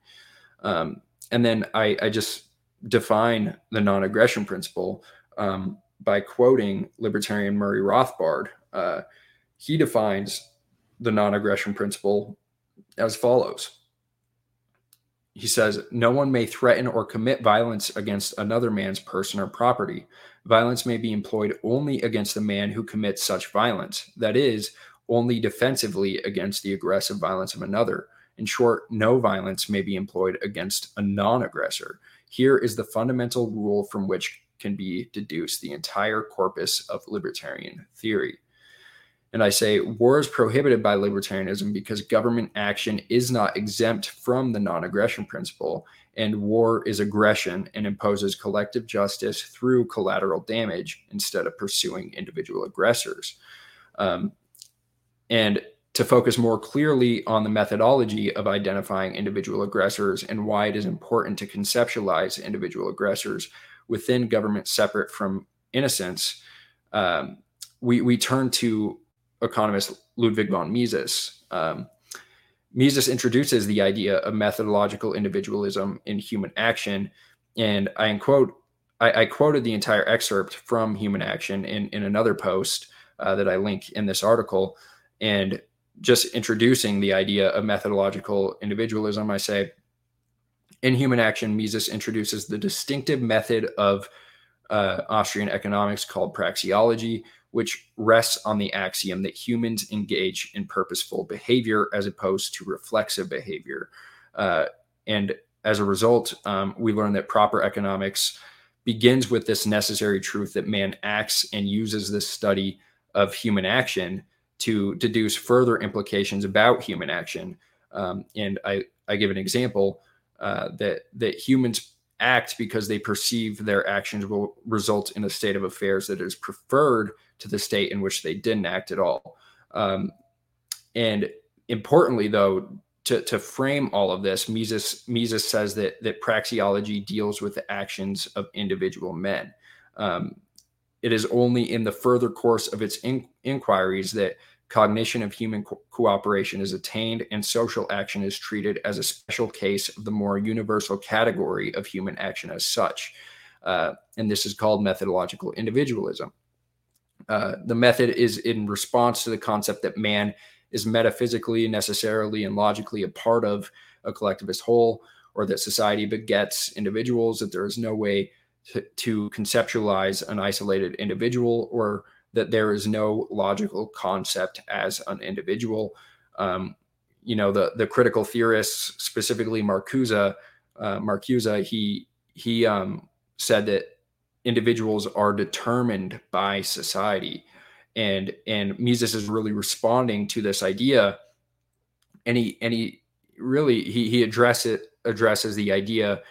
Um, and then I, I just define the non-aggression principle um, by quoting libertarian Murray Rothbard. Uh, he defines the non-aggression principle as follows. He says, no one may threaten or commit violence against another man's person or property. Violence may be employed only against the man who commits such violence, that is, only defensively against the aggressive violence of another. In short, no violence may be employed against a non-aggressor. Here is the fundamental rule from which can be deduced the entire corpus of libertarian theory. And I say war is prohibited by libertarianism because government action is not exempt from the non-aggression principle, and war is aggression and imposes collective justice through collateral damage instead of pursuing individual aggressors. Um, and to focus more clearly on the methodology of identifying individual aggressors and why it is important to conceptualize individual aggressors within government separate from innocence, um, we, we turn to economist Ludwig von Mises. Um, Mises introduces the idea of methodological individualism in Human Action. And I quote, I, I quoted the entire excerpt from Human Action in, in another post uh, that I link in this article. And just introducing the idea of methodological individualism, I say, in Human Action, Mises introduces the distinctive method of uh, Austrian economics called praxeology, which rests on the axiom that humans engage in purposeful behavior as opposed to reflexive behavior. Uh, and as a result, um, we learn that proper economics begins with this necessary truth that man acts, and uses this study of human action to deduce further implications about human action. Um, and I, I give an example uh, that, that humans act because they perceive their actions will result in a state of affairs that is preferred to the state in which they didn't act at all. Um, and importantly, though, to, to frame all of this, Mises, Mises says that, that praxeology deals with the actions of individual men. Um, it is only in the further course of its in, inquiries that cognition of human co- cooperation is attained, and social action is treated as a special case of the more universal category of human action as such. Uh, and this is called methodological individualism. Uh, the method is in response to the concept that man is metaphysically, necessarily, and logically a part of a collectivist whole, or that society begets individuals, that there is no way to, to conceptualize an isolated individual, or that there is no logical concept as an individual. Um, you know, the the critical theorists, specifically Marcuse, uh, Marcuse, he he um, said that individuals are determined by society, and and Mises is really responding to this idea, and he and he really he he address it addresses the idea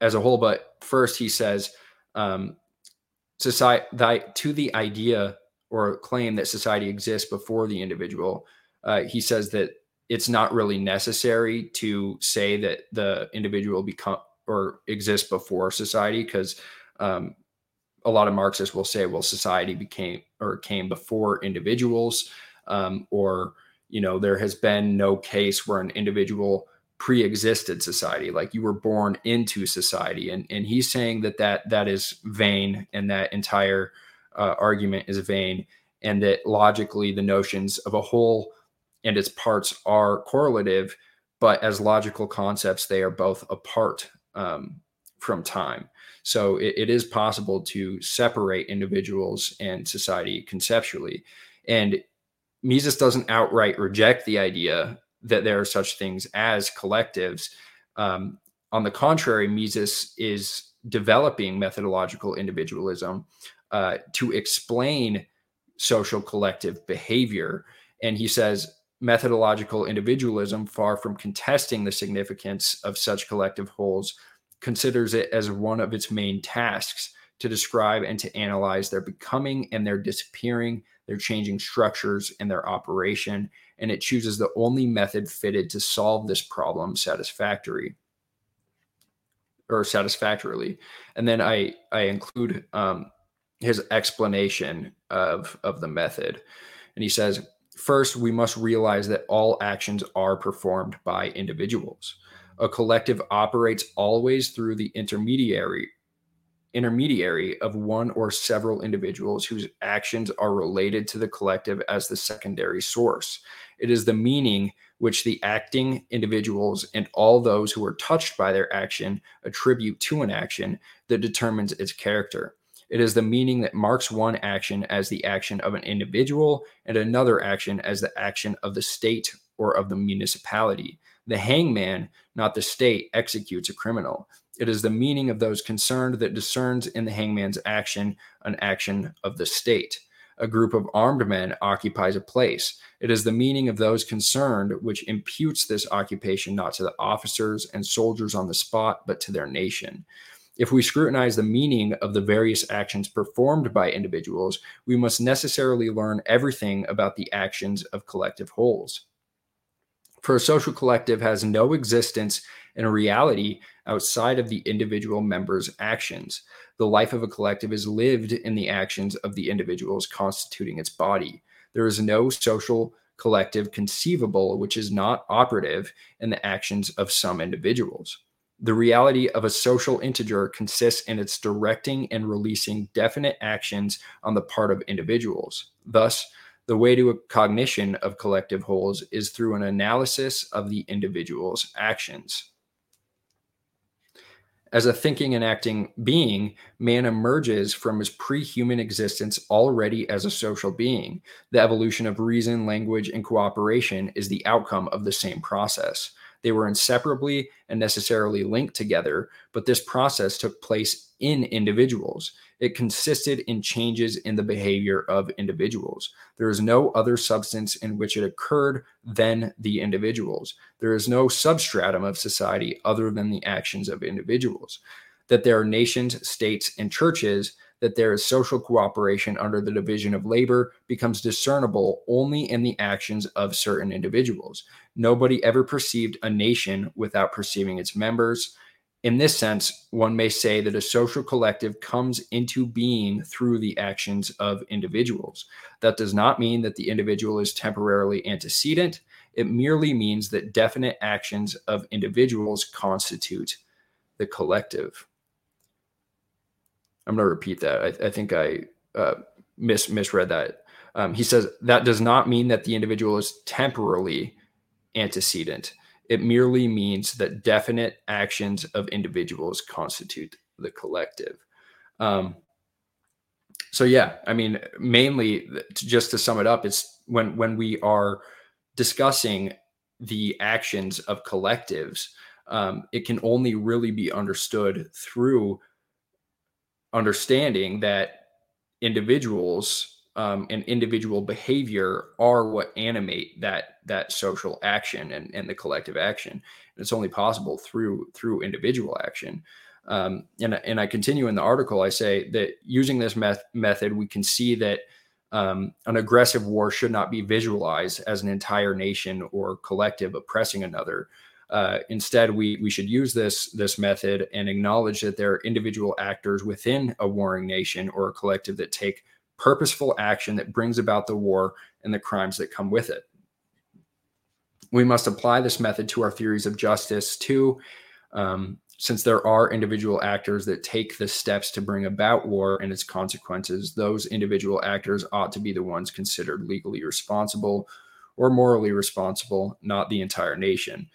as a whole. But first he says, um, society, the, to the idea or claim that society exists before the individual, uh, he says that it's not really necessary to say that the individual become or exist before society, because um, a lot of Marxists will say, well, society became or came before individuals, um, or, you know, there has been no case where an individual pre-existed society, like you were born into society. And and he's saying that that, that is vain, and that entire uh, argument is vain, and that logically the notions of a whole and its parts are correlative, but as logical concepts, they are both apart um, from time. So it, it is possible to separate individuals and society conceptually. And Mises doesn't outright reject the idea that there are such things as collectives. Um, on the contrary, Mises is developing methodological individualism uh, to explain social collective behavior. And he says, methodological individualism, far from contesting the significance of such collective wholes, considers it as one of its main tasks to describe and to analyze their becoming and their disappearing, their changing structures and their operation, and it chooses the only method fitted to solve this problem satisfactory or satisfactorily. And then I I include um, his explanation of of the method, and he says, first, we must realize that all actions are performed by individuals. A collective operates always through the intermediary intermediary of one or several individuals whose actions are related to the collective as the secondary source. It is the meaning which the acting individuals and all those who are touched by their action attribute to an action that determines its character. It is the meaning that marks one action as the action of an individual and another action as the action of the state or of the municipality. The hangman, not the state, executes a criminal. It is the meaning of those concerned that discerns in the hangman's action an action of the state. A group of armed men occupies a place. It is the meaning of those concerned which imputes this occupation not to the officers and soldiers on the spot, but to their nation. If we scrutinize the meaning of the various actions performed by individuals, we must necessarily learn everything about the actions of collective wholes. For a social collective has no existence in reality outside of the individual members' actions. The life of a collective is lived in the actions of the individuals constituting its body. There is no social collective conceivable which is not operative in the actions of some individuals. The reality of a social integer consists in its directing and releasing definite actions on the part of individuals. Thus, the way to a cognition of collective wholes is through an analysis of the individual's actions. As a thinking and acting being, man emerges from his pre-human existence already as a social being. The evolution of reason, language, and cooperation is the outcome of the same process. They were inseparably and necessarily linked together, but this process took place in individuals. It consisted in changes in the behavior of individuals. There is no other substance in which it occurred than the individuals. There is no substratum of society other than the actions of individuals. That there are nations, states, and churches, that there is social cooperation under the division of labor becomes discernible only in the actions of certain individuals. Nobody ever perceived a nation without perceiving its members. In this sense, one may say that a social collective comes into being through the actions of individuals. That does not mean that the individual is temporarily antecedent. It merely means that definite actions of individuals constitute the collective. I'm going to repeat that. I, I think I uh, mis- misread that. Um, he says, that does not mean that the individual is temporally antecedent. It merely means that definite actions of individuals constitute the collective. Um, so, yeah, I mean, mainly just to sum it up, it's when, when we are discussing the actions of collectives, um, it can only really be understood through understanding that individuals um, and individual behavior are what animate that that social action and, and the collective action. And it's only possible through through individual action. Um, and, and I continue in the article, I say that using this meth- method, we can see that um, an aggressive war should not be visualized as an entire nation or collective oppressing another. Uh, instead, we we should use this this method and acknowledge that there are individual actors within a warring nation or a collective that take purposeful action that brings about the war and the crimes that come with it. We must apply this method to our theories of justice too, um, since there are individual actors that take the steps to bring about war and its consequences. Those individual actors ought to be the ones considered legally responsible or morally responsible, not the entire nation.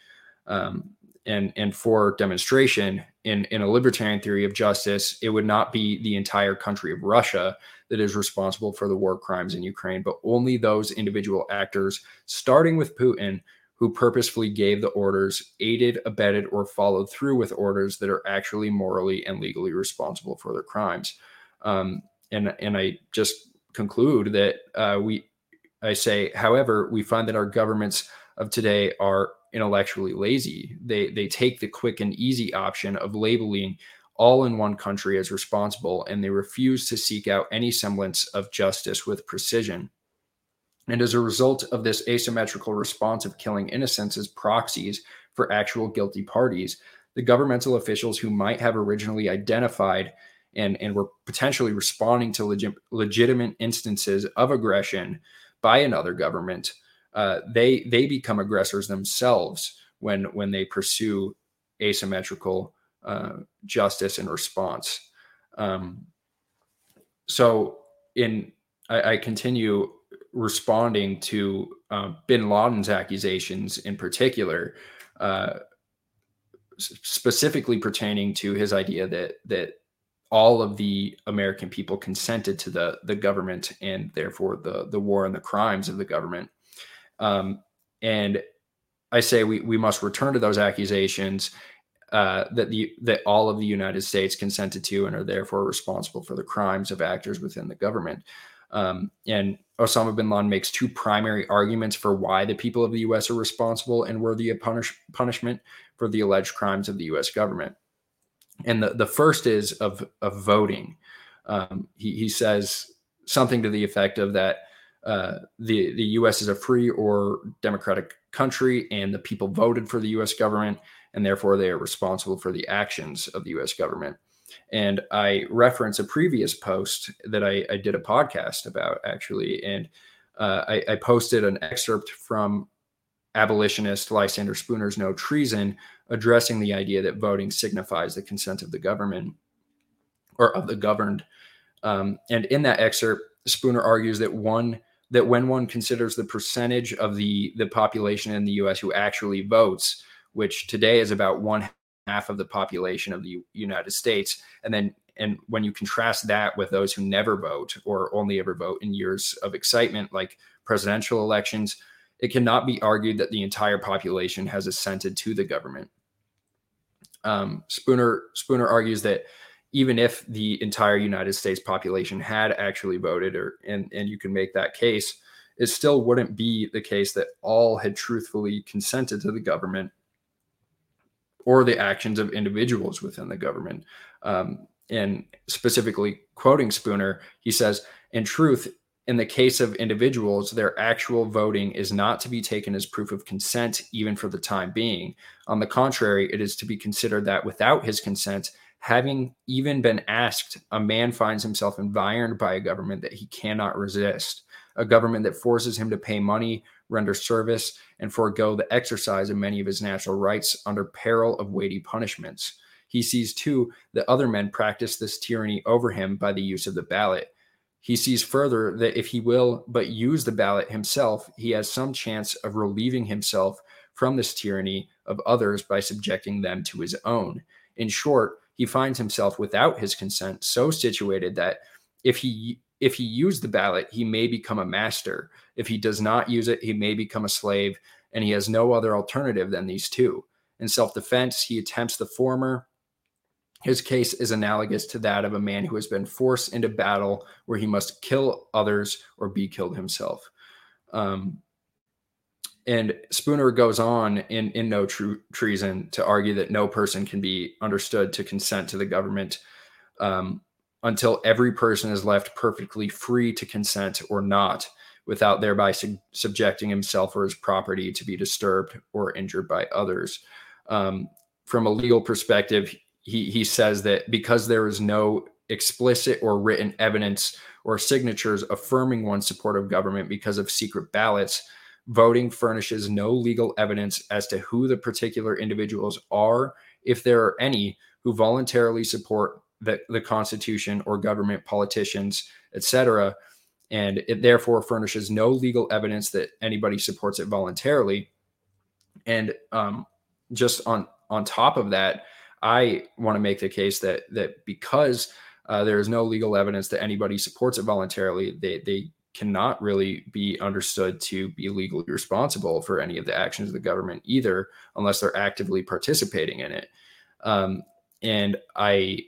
Um, and, and for demonstration, in, in a libertarian theory of justice, it would not be the entire country of Russia that is responsible for the war crimes in Ukraine, but only those individual actors, starting with Putin, who purposefully gave the orders, aided, abetted, or followed through with orders that are actually morally and legally responsible for their crimes. Um, and, and I just conclude that uh, we, I say, however, we find that our governments of today are intellectually lazy. They they take the quick and easy option of labeling all in one country as responsible, and they refuse to seek out any semblance of justice with precision. And as a result of this asymmetrical response of killing innocents as proxies for actual guilty parties, the governmental officials who might have originally identified and, and were potentially responding to legi- legitimate instances of aggression by another government, Uh, they they become aggressors themselves when when they pursue asymmetrical uh, justice and response. Um, so in I, I continue responding to uh, bin Laden's accusations in particular, uh, specifically pertaining to his idea that that all of the American people consented to the the government and therefore the the war and the crimes of the government. Um, and I say we, we must return to those accusations uh, that the that all of the United States consented to and are therefore responsible for the crimes of actors within the government. Um, and Osama bin Laden makes two primary arguments for why the people of the U S are responsible and worthy of punish, punishment for the alleged crimes of the U S government. And the, the first is of, of voting. Um, he, he says something to the effect of that Uh, the, the U S is a free or democratic country, and the people voted for the U S government, and therefore they are responsible for the actions of the U S government. And I reference a previous post that I, I did a podcast about, actually, and uh, I, I posted an excerpt from abolitionist Lysander Spooner's No Treason, addressing the idea that voting signifies the consent of the government or of the governed. Um, and in that excerpt, Spooner argues that one that when one considers the percentage of the, the population in the U S who actually votes, which today is about one half of the population of the United States, and then and when you contrast that with those who never vote or only ever vote in years of excitement, like presidential elections, it cannot be argued that the entire population has assented to the government. Um, Spooner Spooner argues that even if the entire United States population had actually voted, or and, and you can make that case, it still wouldn't be the case that all had truthfully consented to the government or the actions of individuals within the government. Um, and specifically quoting Spooner, he says, in truth, in the case of individuals, their actual voting is not to be taken as proof of consent, even for the time being. On the contrary, it is to be considered that without his consent, having even been asked, a man finds himself environed by a government that he cannot resist, a government that forces him to pay money, render service, and forego the exercise of many of his natural rights under peril of weighty punishments. He sees, too, that other men practice this tyranny over him by the use of the ballot. He sees further that if he will but use the ballot himself, he has some chance of relieving himself from this tyranny of others by subjecting them to his own. In short, he finds himself without his consent so situated that if he if he used the ballot, he may become a master. If he does not use it, he may become a slave, and he has no other alternative than these two. In self-defense, he attempts the former, His case is analogous to that of a man who has been forced into battle where he must kill others or be killed himself. Um, and Spooner goes on in, in No True Treason to argue that no person can be understood to consent to the government um, until every person is left perfectly free to consent or not, without thereby su- subjecting himself or his property to be disturbed or injured by others. Um, from a legal perspective, He he says that because there is no explicit or written evidence or signatures affirming one's support of government because of secret ballots, voting furnishes no legal evidence as to who the particular individuals are, if there are any, who voluntarily support the, the Constitution or government, politicians, et cetera. And it therefore furnishes no legal evidence that anybody supports it voluntarily. And um, just on, on top of that, I want to make the case that that because uh, there is no legal evidence that anybody supports it voluntarily, they, they cannot really be understood to be legally responsible for any of the actions of the government either, unless they're actively participating in it. Um, and I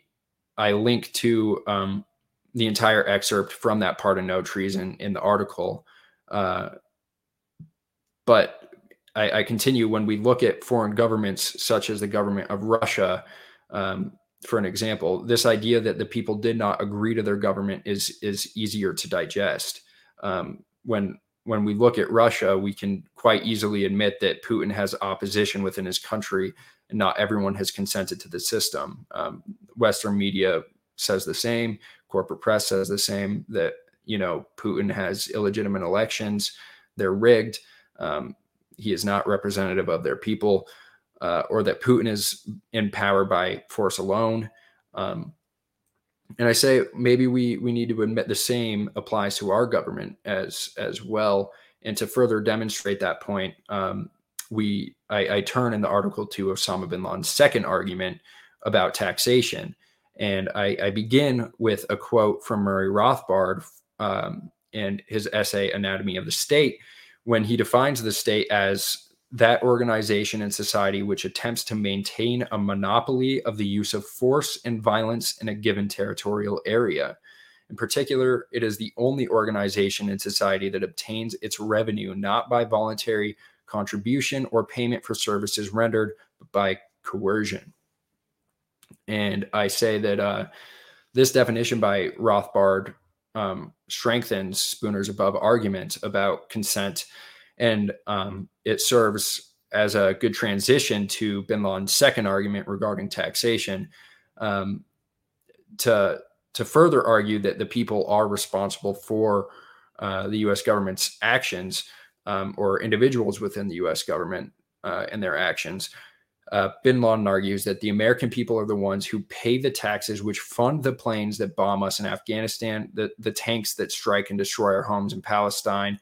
I link to um, the entire excerpt from that part of No Treason in the article. Uh, but I, I continue, when we look at foreign governments, such as the government of Russia, um, for an example, this idea that the people did not agree to their government is is easier to digest. Um, when when we look at Russia, we can quite easily admit that Putin has opposition within his country, and not everyone has consented to the system. Um, Western media says the same. Corporate press says the same, that, you know, Putin has illegitimate elections. They're rigged. Um, He is not representative of their people, uh, or that Putin is in power by force alone. Um, and I say maybe we we need to admit the same applies to our government as as well. And to further demonstrate that point, um, we I, I turn in the article to Osama bin Laden's second argument about taxation, and I, I begin with a quote from Murray Rothbard um, in his essay Anatomy of the State, when he defines the state as that organization in society which attempts to maintain a monopoly of the use of force and violence in a given territorial area. In particular, it is the only organization in society that obtains its revenue not by voluntary contribution or payment for services rendered, but by coercion. And I say that uh, this definition by Rothbard Um, strengthens Spooner's above argument about consent, and um, it serves as a good transition to bin Laden's second argument regarding taxation, um, to to further argue that the people are responsible for uh, the U S government's actions, um, or individuals within the U S government uh, and their actions. Uh, bin Laden argues that the American people are the ones who pay the taxes which fund the planes that bomb us in Afghanistan, the, the tanks that strike and destroy our homes in Palestine.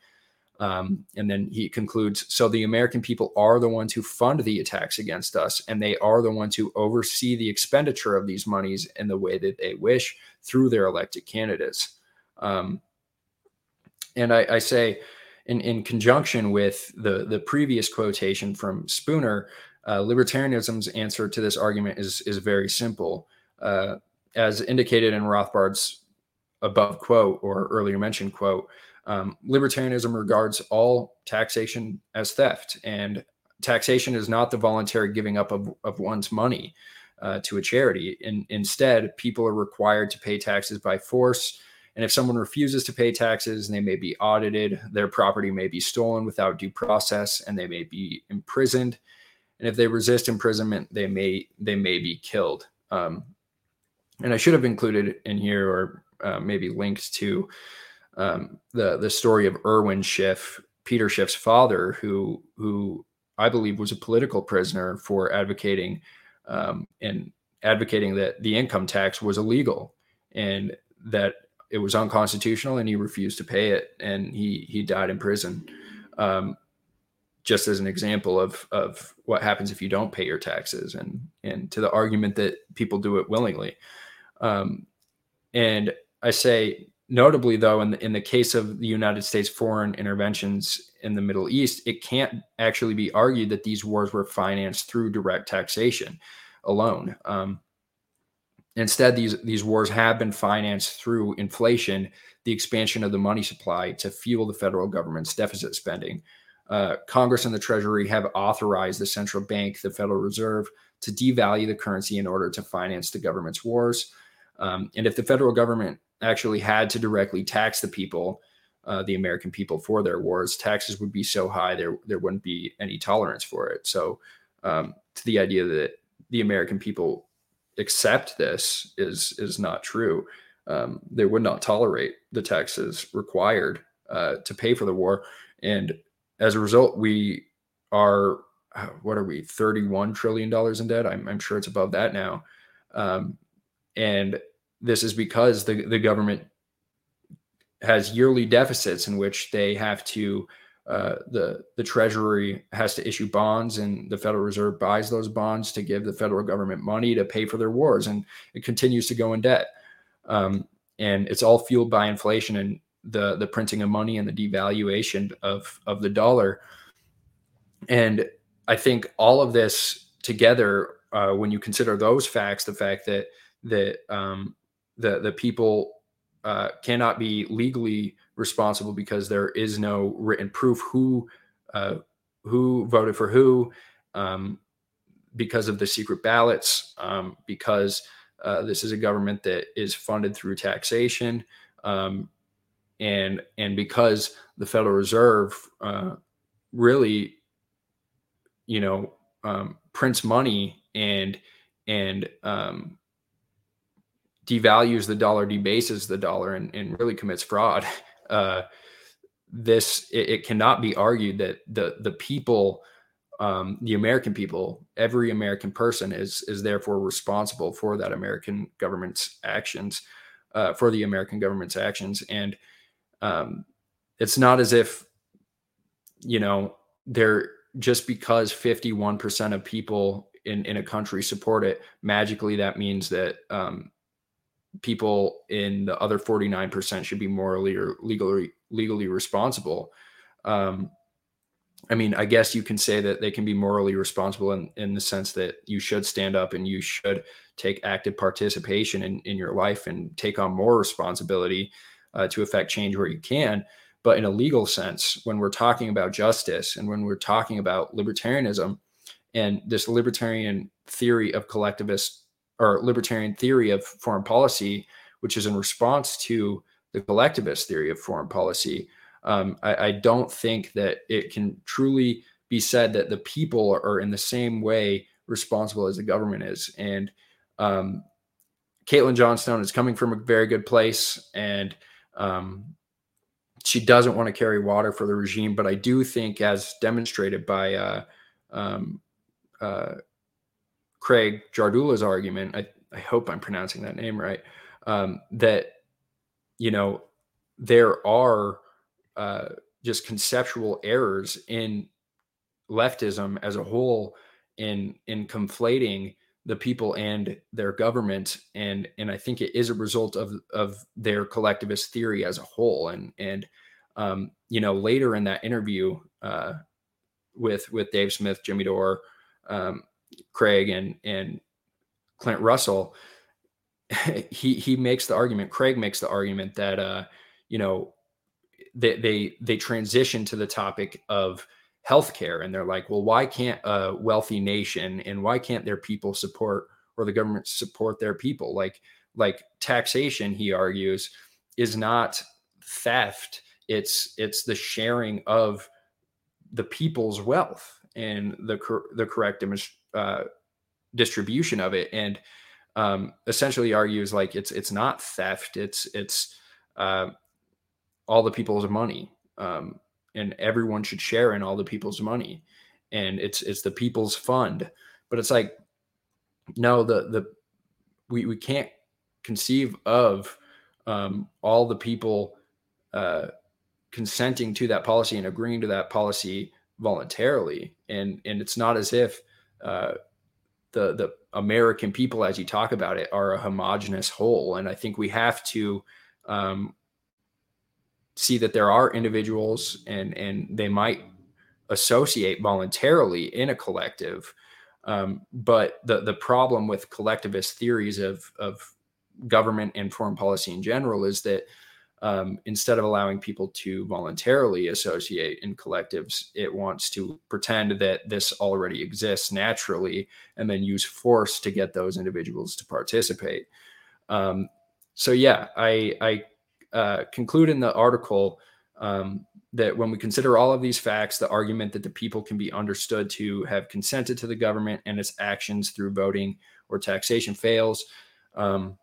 Um, and then he concludes, so the American people are the ones who fund the attacks against us, and they are the ones who oversee the expenditure of these monies in the way that they wish through their elected candidates. Um, and I, I say, in, in conjunction with the, the previous quotation from Spooner, Uh, libertarianism's answer to this argument is is very simple. Uh, as indicated in Rothbard's above quote, or earlier mentioned quote, um, libertarianism regards all taxation as theft, and taxation is not the voluntary giving up of, of one's money uh, to a charity. In, instead, people are required to pay taxes by force, and if someone refuses to pay taxes, they may be audited, their property may be stolen without due process, and they may be imprisoned. And if they resist imprisonment, they may they may be killed. Um, and I should have included in here, or uh, maybe linked to um, the the story of Irwin Schiff, Peter Schiff's father, who who I believe was a political prisoner for advocating um, and advocating that the income tax was illegal and that it was unconstitutional, and he refused to pay it, and he he died in prison. Um, just as an example of, of what happens if you don't pay your taxes, and, and to the argument that people do it willingly. Um, and I say, notably though, in the, in the case of the United States foreign interventions in the Middle East, it can't actually be argued that these wars were financed through direct taxation alone. Um, Instead, these, these wars have been financed through inflation, the expansion of the money supply to fuel the federal government's deficit spending. Uh, Congress and the Treasury have authorized the central bank, the Federal Reserve, to devalue the currency in order to finance the government's wars. Um, and if the federal government actually had to directly tax the people, uh, the American people, for their wars, taxes would be so high there there wouldn't be any tolerance for it. So um, to the idea that the American people accept this is is not true. Um, they would not tolerate the taxes required uh, to pay for the war. And as a result, we are, what are we, thirty-one trillion dollars in debt? I'm, I'm sure it's above that now. Um, and this is because the, the government has yearly deficits in which they have to, uh, the, the Treasury has to issue bonds, and the Federal Reserve buys those bonds to give the federal government money to pay for their wars. And it continues to go in debt. Um, and it's all fueled by inflation and the the printing of money and the devaluation of of the dollar. And I think all of this together, uh, when you consider those facts, the fact that that um, the the people uh, cannot be legally responsible because there is no written proof who uh, who voted for who, um, because of the secret ballots, um, because uh, this is a government that is funded through taxation. Um, And and because the Federal Reserve uh, really, you know, um, prints money and and um, devalues the dollar, debases the dollar, and, and really commits fraud. Uh, this it, it cannot be argued that the the people, um, the American people, every American person is is therefore responsible for that American government's actions, uh, for the American government's actions, and. Um, it's not as if, you know, they're just because fifty-one percent of people in, in a country support it, magically that means that um, people in the other forty-nine percent should be morally or legally, legally responsible. Um, I mean, I guess you can say that they can be morally responsible in, in the sense that you should stand up and you should take active participation in, in your life and take on more responsibility. Uh, to affect change where you can. But in a legal sense, when we're talking about justice and when we're talking about libertarianism and this libertarian theory of collectivist or libertarian theory of foreign policy, which is in response to the collectivist theory of foreign policy, um, I, I don't think that it can truly be said that the people are in the same way responsible as the government is. And um, Caitlin Johnstone is coming from a very good place, and Um, she doesn't want to carry water for the regime, but I do think, as demonstrated by uh, um, uh, Craig Jardula's argument, I, I hope I'm pronouncing that name right, um, that, you know, there are uh, just conceptual errors in leftism as a whole in in conflating the people and their government. And, and I think it is a result of, of their collectivist theory as a whole. And, and, um, you know, later in that interview, uh, with, with Dave Smith, Jimmy Dore, um, Craig and, and Clint Russell, he, he makes the argument, Craig makes the argument that, uh, you know, they, they, they transition to the topic of healthcare, and they're like, well, why can't a wealthy nation and why can't their people support, or the government support their people? Like, like taxation, he argues, is not theft. It's, it's the sharing of the people's wealth and the, cor- the correct uh, distribution of it. And um, essentially argues like, it's, it's not theft. It's, it's uh, all the people's money. Um, And everyone should share in all the people's money, and it's it's the people's fund. But it's like, no, the the we we can't conceive of um, all the people uh, consenting to that policy and agreeing to that policy voluntarily. And and it's not as if uh, the the American people, as you talk about it, are a homogenous whole. And I think we have to. Um, see that there are individuals and, and they might associate voluntarily in a collective, Um, but the the problem with collectivist theories of of government and foreign policy in general is that um, instead of allowing people to voluntarily associate in collectives, it wants to pretend that this already exists naturally and then use force to get those individuals to participate. Um, so yeah, I, I uh, conclude in the article um, that when we consider all of these facts, the argument that the people can be understood to have consented to the government and its actions through voting or taxation fails. Um,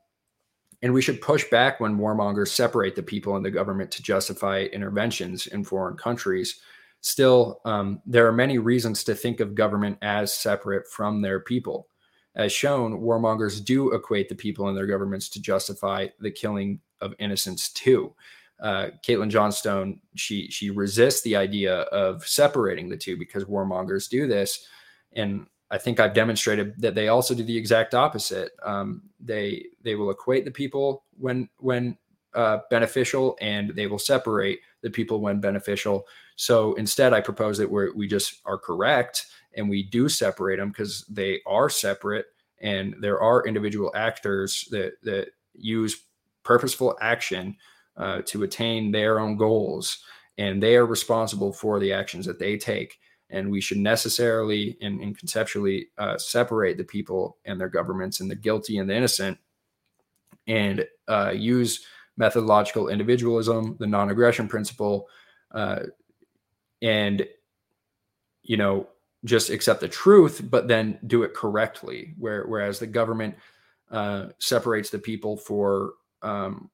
and we should push back when warmongers separate the people and the government to justify interventions in foreign countries. Still, um, there are many reasons to think of government as separate from their people. As shown, warmongers do equate the people and their governments to justify the killing of innocents too. Uh, Caitlin Johnstone, she she resists the idea of separating the two because warmongers do this. And I think I've demonstrated that they also do the exact opposite. Um, they they will equate the people when when uh, beneficial, and they will separate the people when beneficial. So instead, I propose that we we just are correct and we do separate them because they are separate, and there are individual actors that that use purposeful action Uh, to attain their own goals, and they are responsible for the actions that they take. And we should necessarily and, and conceptually uh, separate the people and their governments and the guilty and the innocent, and uh, use methodological individualism, the non-aggression principle, uh, and, you know, just accept the truth, but then do it correctly. Where, whereas the government uh, separates the people for, um,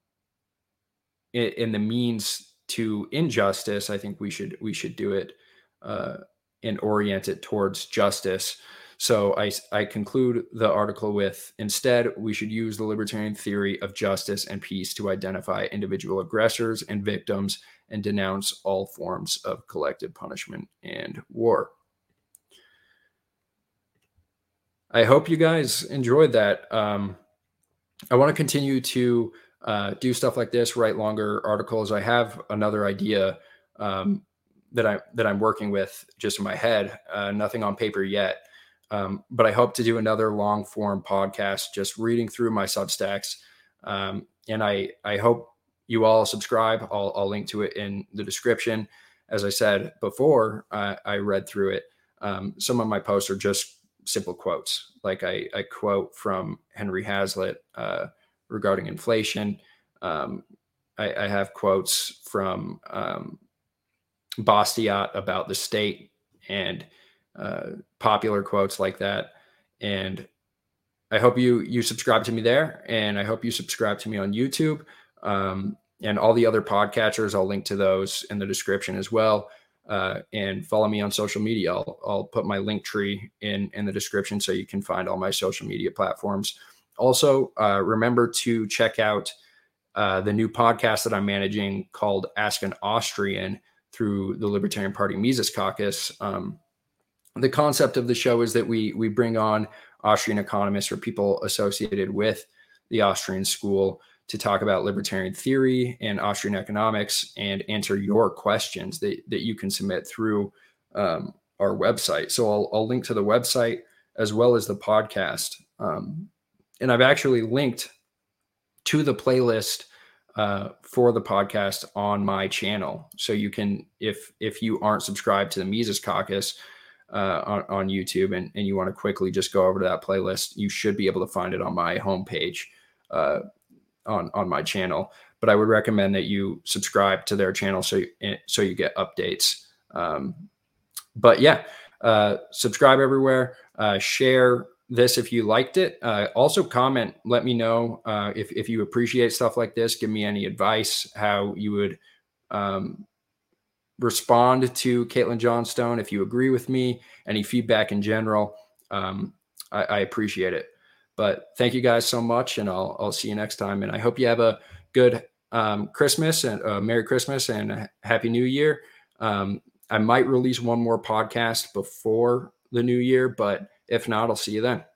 in the means to injustice, I think we should we should do it uh, and orient it towards justice. So I, I conclude the article with, instead, we should use the libertarian theory of justice and peace to identify individual aggressors and victims and denounce all forms of collective punishment and war. I hope you guys enjoyed that. Um, I want to continue to Uh, do stuff like this, write longer articles. I have another idea um, that I that I'm working with just in my head. Uh, nothing on paper yet, um, but I hope to do another long form podcast, just reading through my Substacks. Um, and I I hope you all subscribe. I'll I'll link to it in the description. As I said before, uh, I read through it. Um, some of my posts are just simple quotes, like I I quote from Henry Hazlitt. Uh, regarding inflation. Um, I, I have quotes from um, Bastiat about the state, and uh, popular quotes like that. And I hope you, you subscribe to me there, and I hope you subscribe to me on YouTube, um, and all the other podcatchers. I'll link to those in the description as well. Uh, and follow me on social media. I'll, I'll put my link tree in, in the description so you can find all my social media platforms. Also, uh, remember to check out uh, the new podcast that I'm managing called Ask an Austrian through the Libertarian Party Mises Caucus. Um, the concept of the show is that we we bring on Austrian economists or people associated with the Austrian school to talk about libertarian theory and Austrian economics and answer your questions that, that you can submit through um, our website. So I'll, I'll link to the website as well as the podcast. Um, And I've actually linked to the playlist uh, for the podcast on my channel. So you can, if if you aren't subscribed to the Mises Caucus uh, on, on YouTube and, and you want to quickly just go over to that playlist, you should be able to find it on my homepage uh, on, on my channel. But I would recommend that you subscribe to their channel so you, so you get updates. Um, but yeah, uh, subscribe everywhere, uh, share this if you liked it. Uh, also comment, let me know uh, if, if you appreciate stuff like this. Give me any advice, how you would um, respond to Caitlin Johnstone, if you agree with me, any feedback in general. Um, I, I appreciate it. But thank you guys so much, and I'll, I'll see you next time. And I hope you have a good um, Christmas and uh, Merry Christmas and a Happy New Year. Um, I might release one more podcast before the new year, but if not, I'll see you then.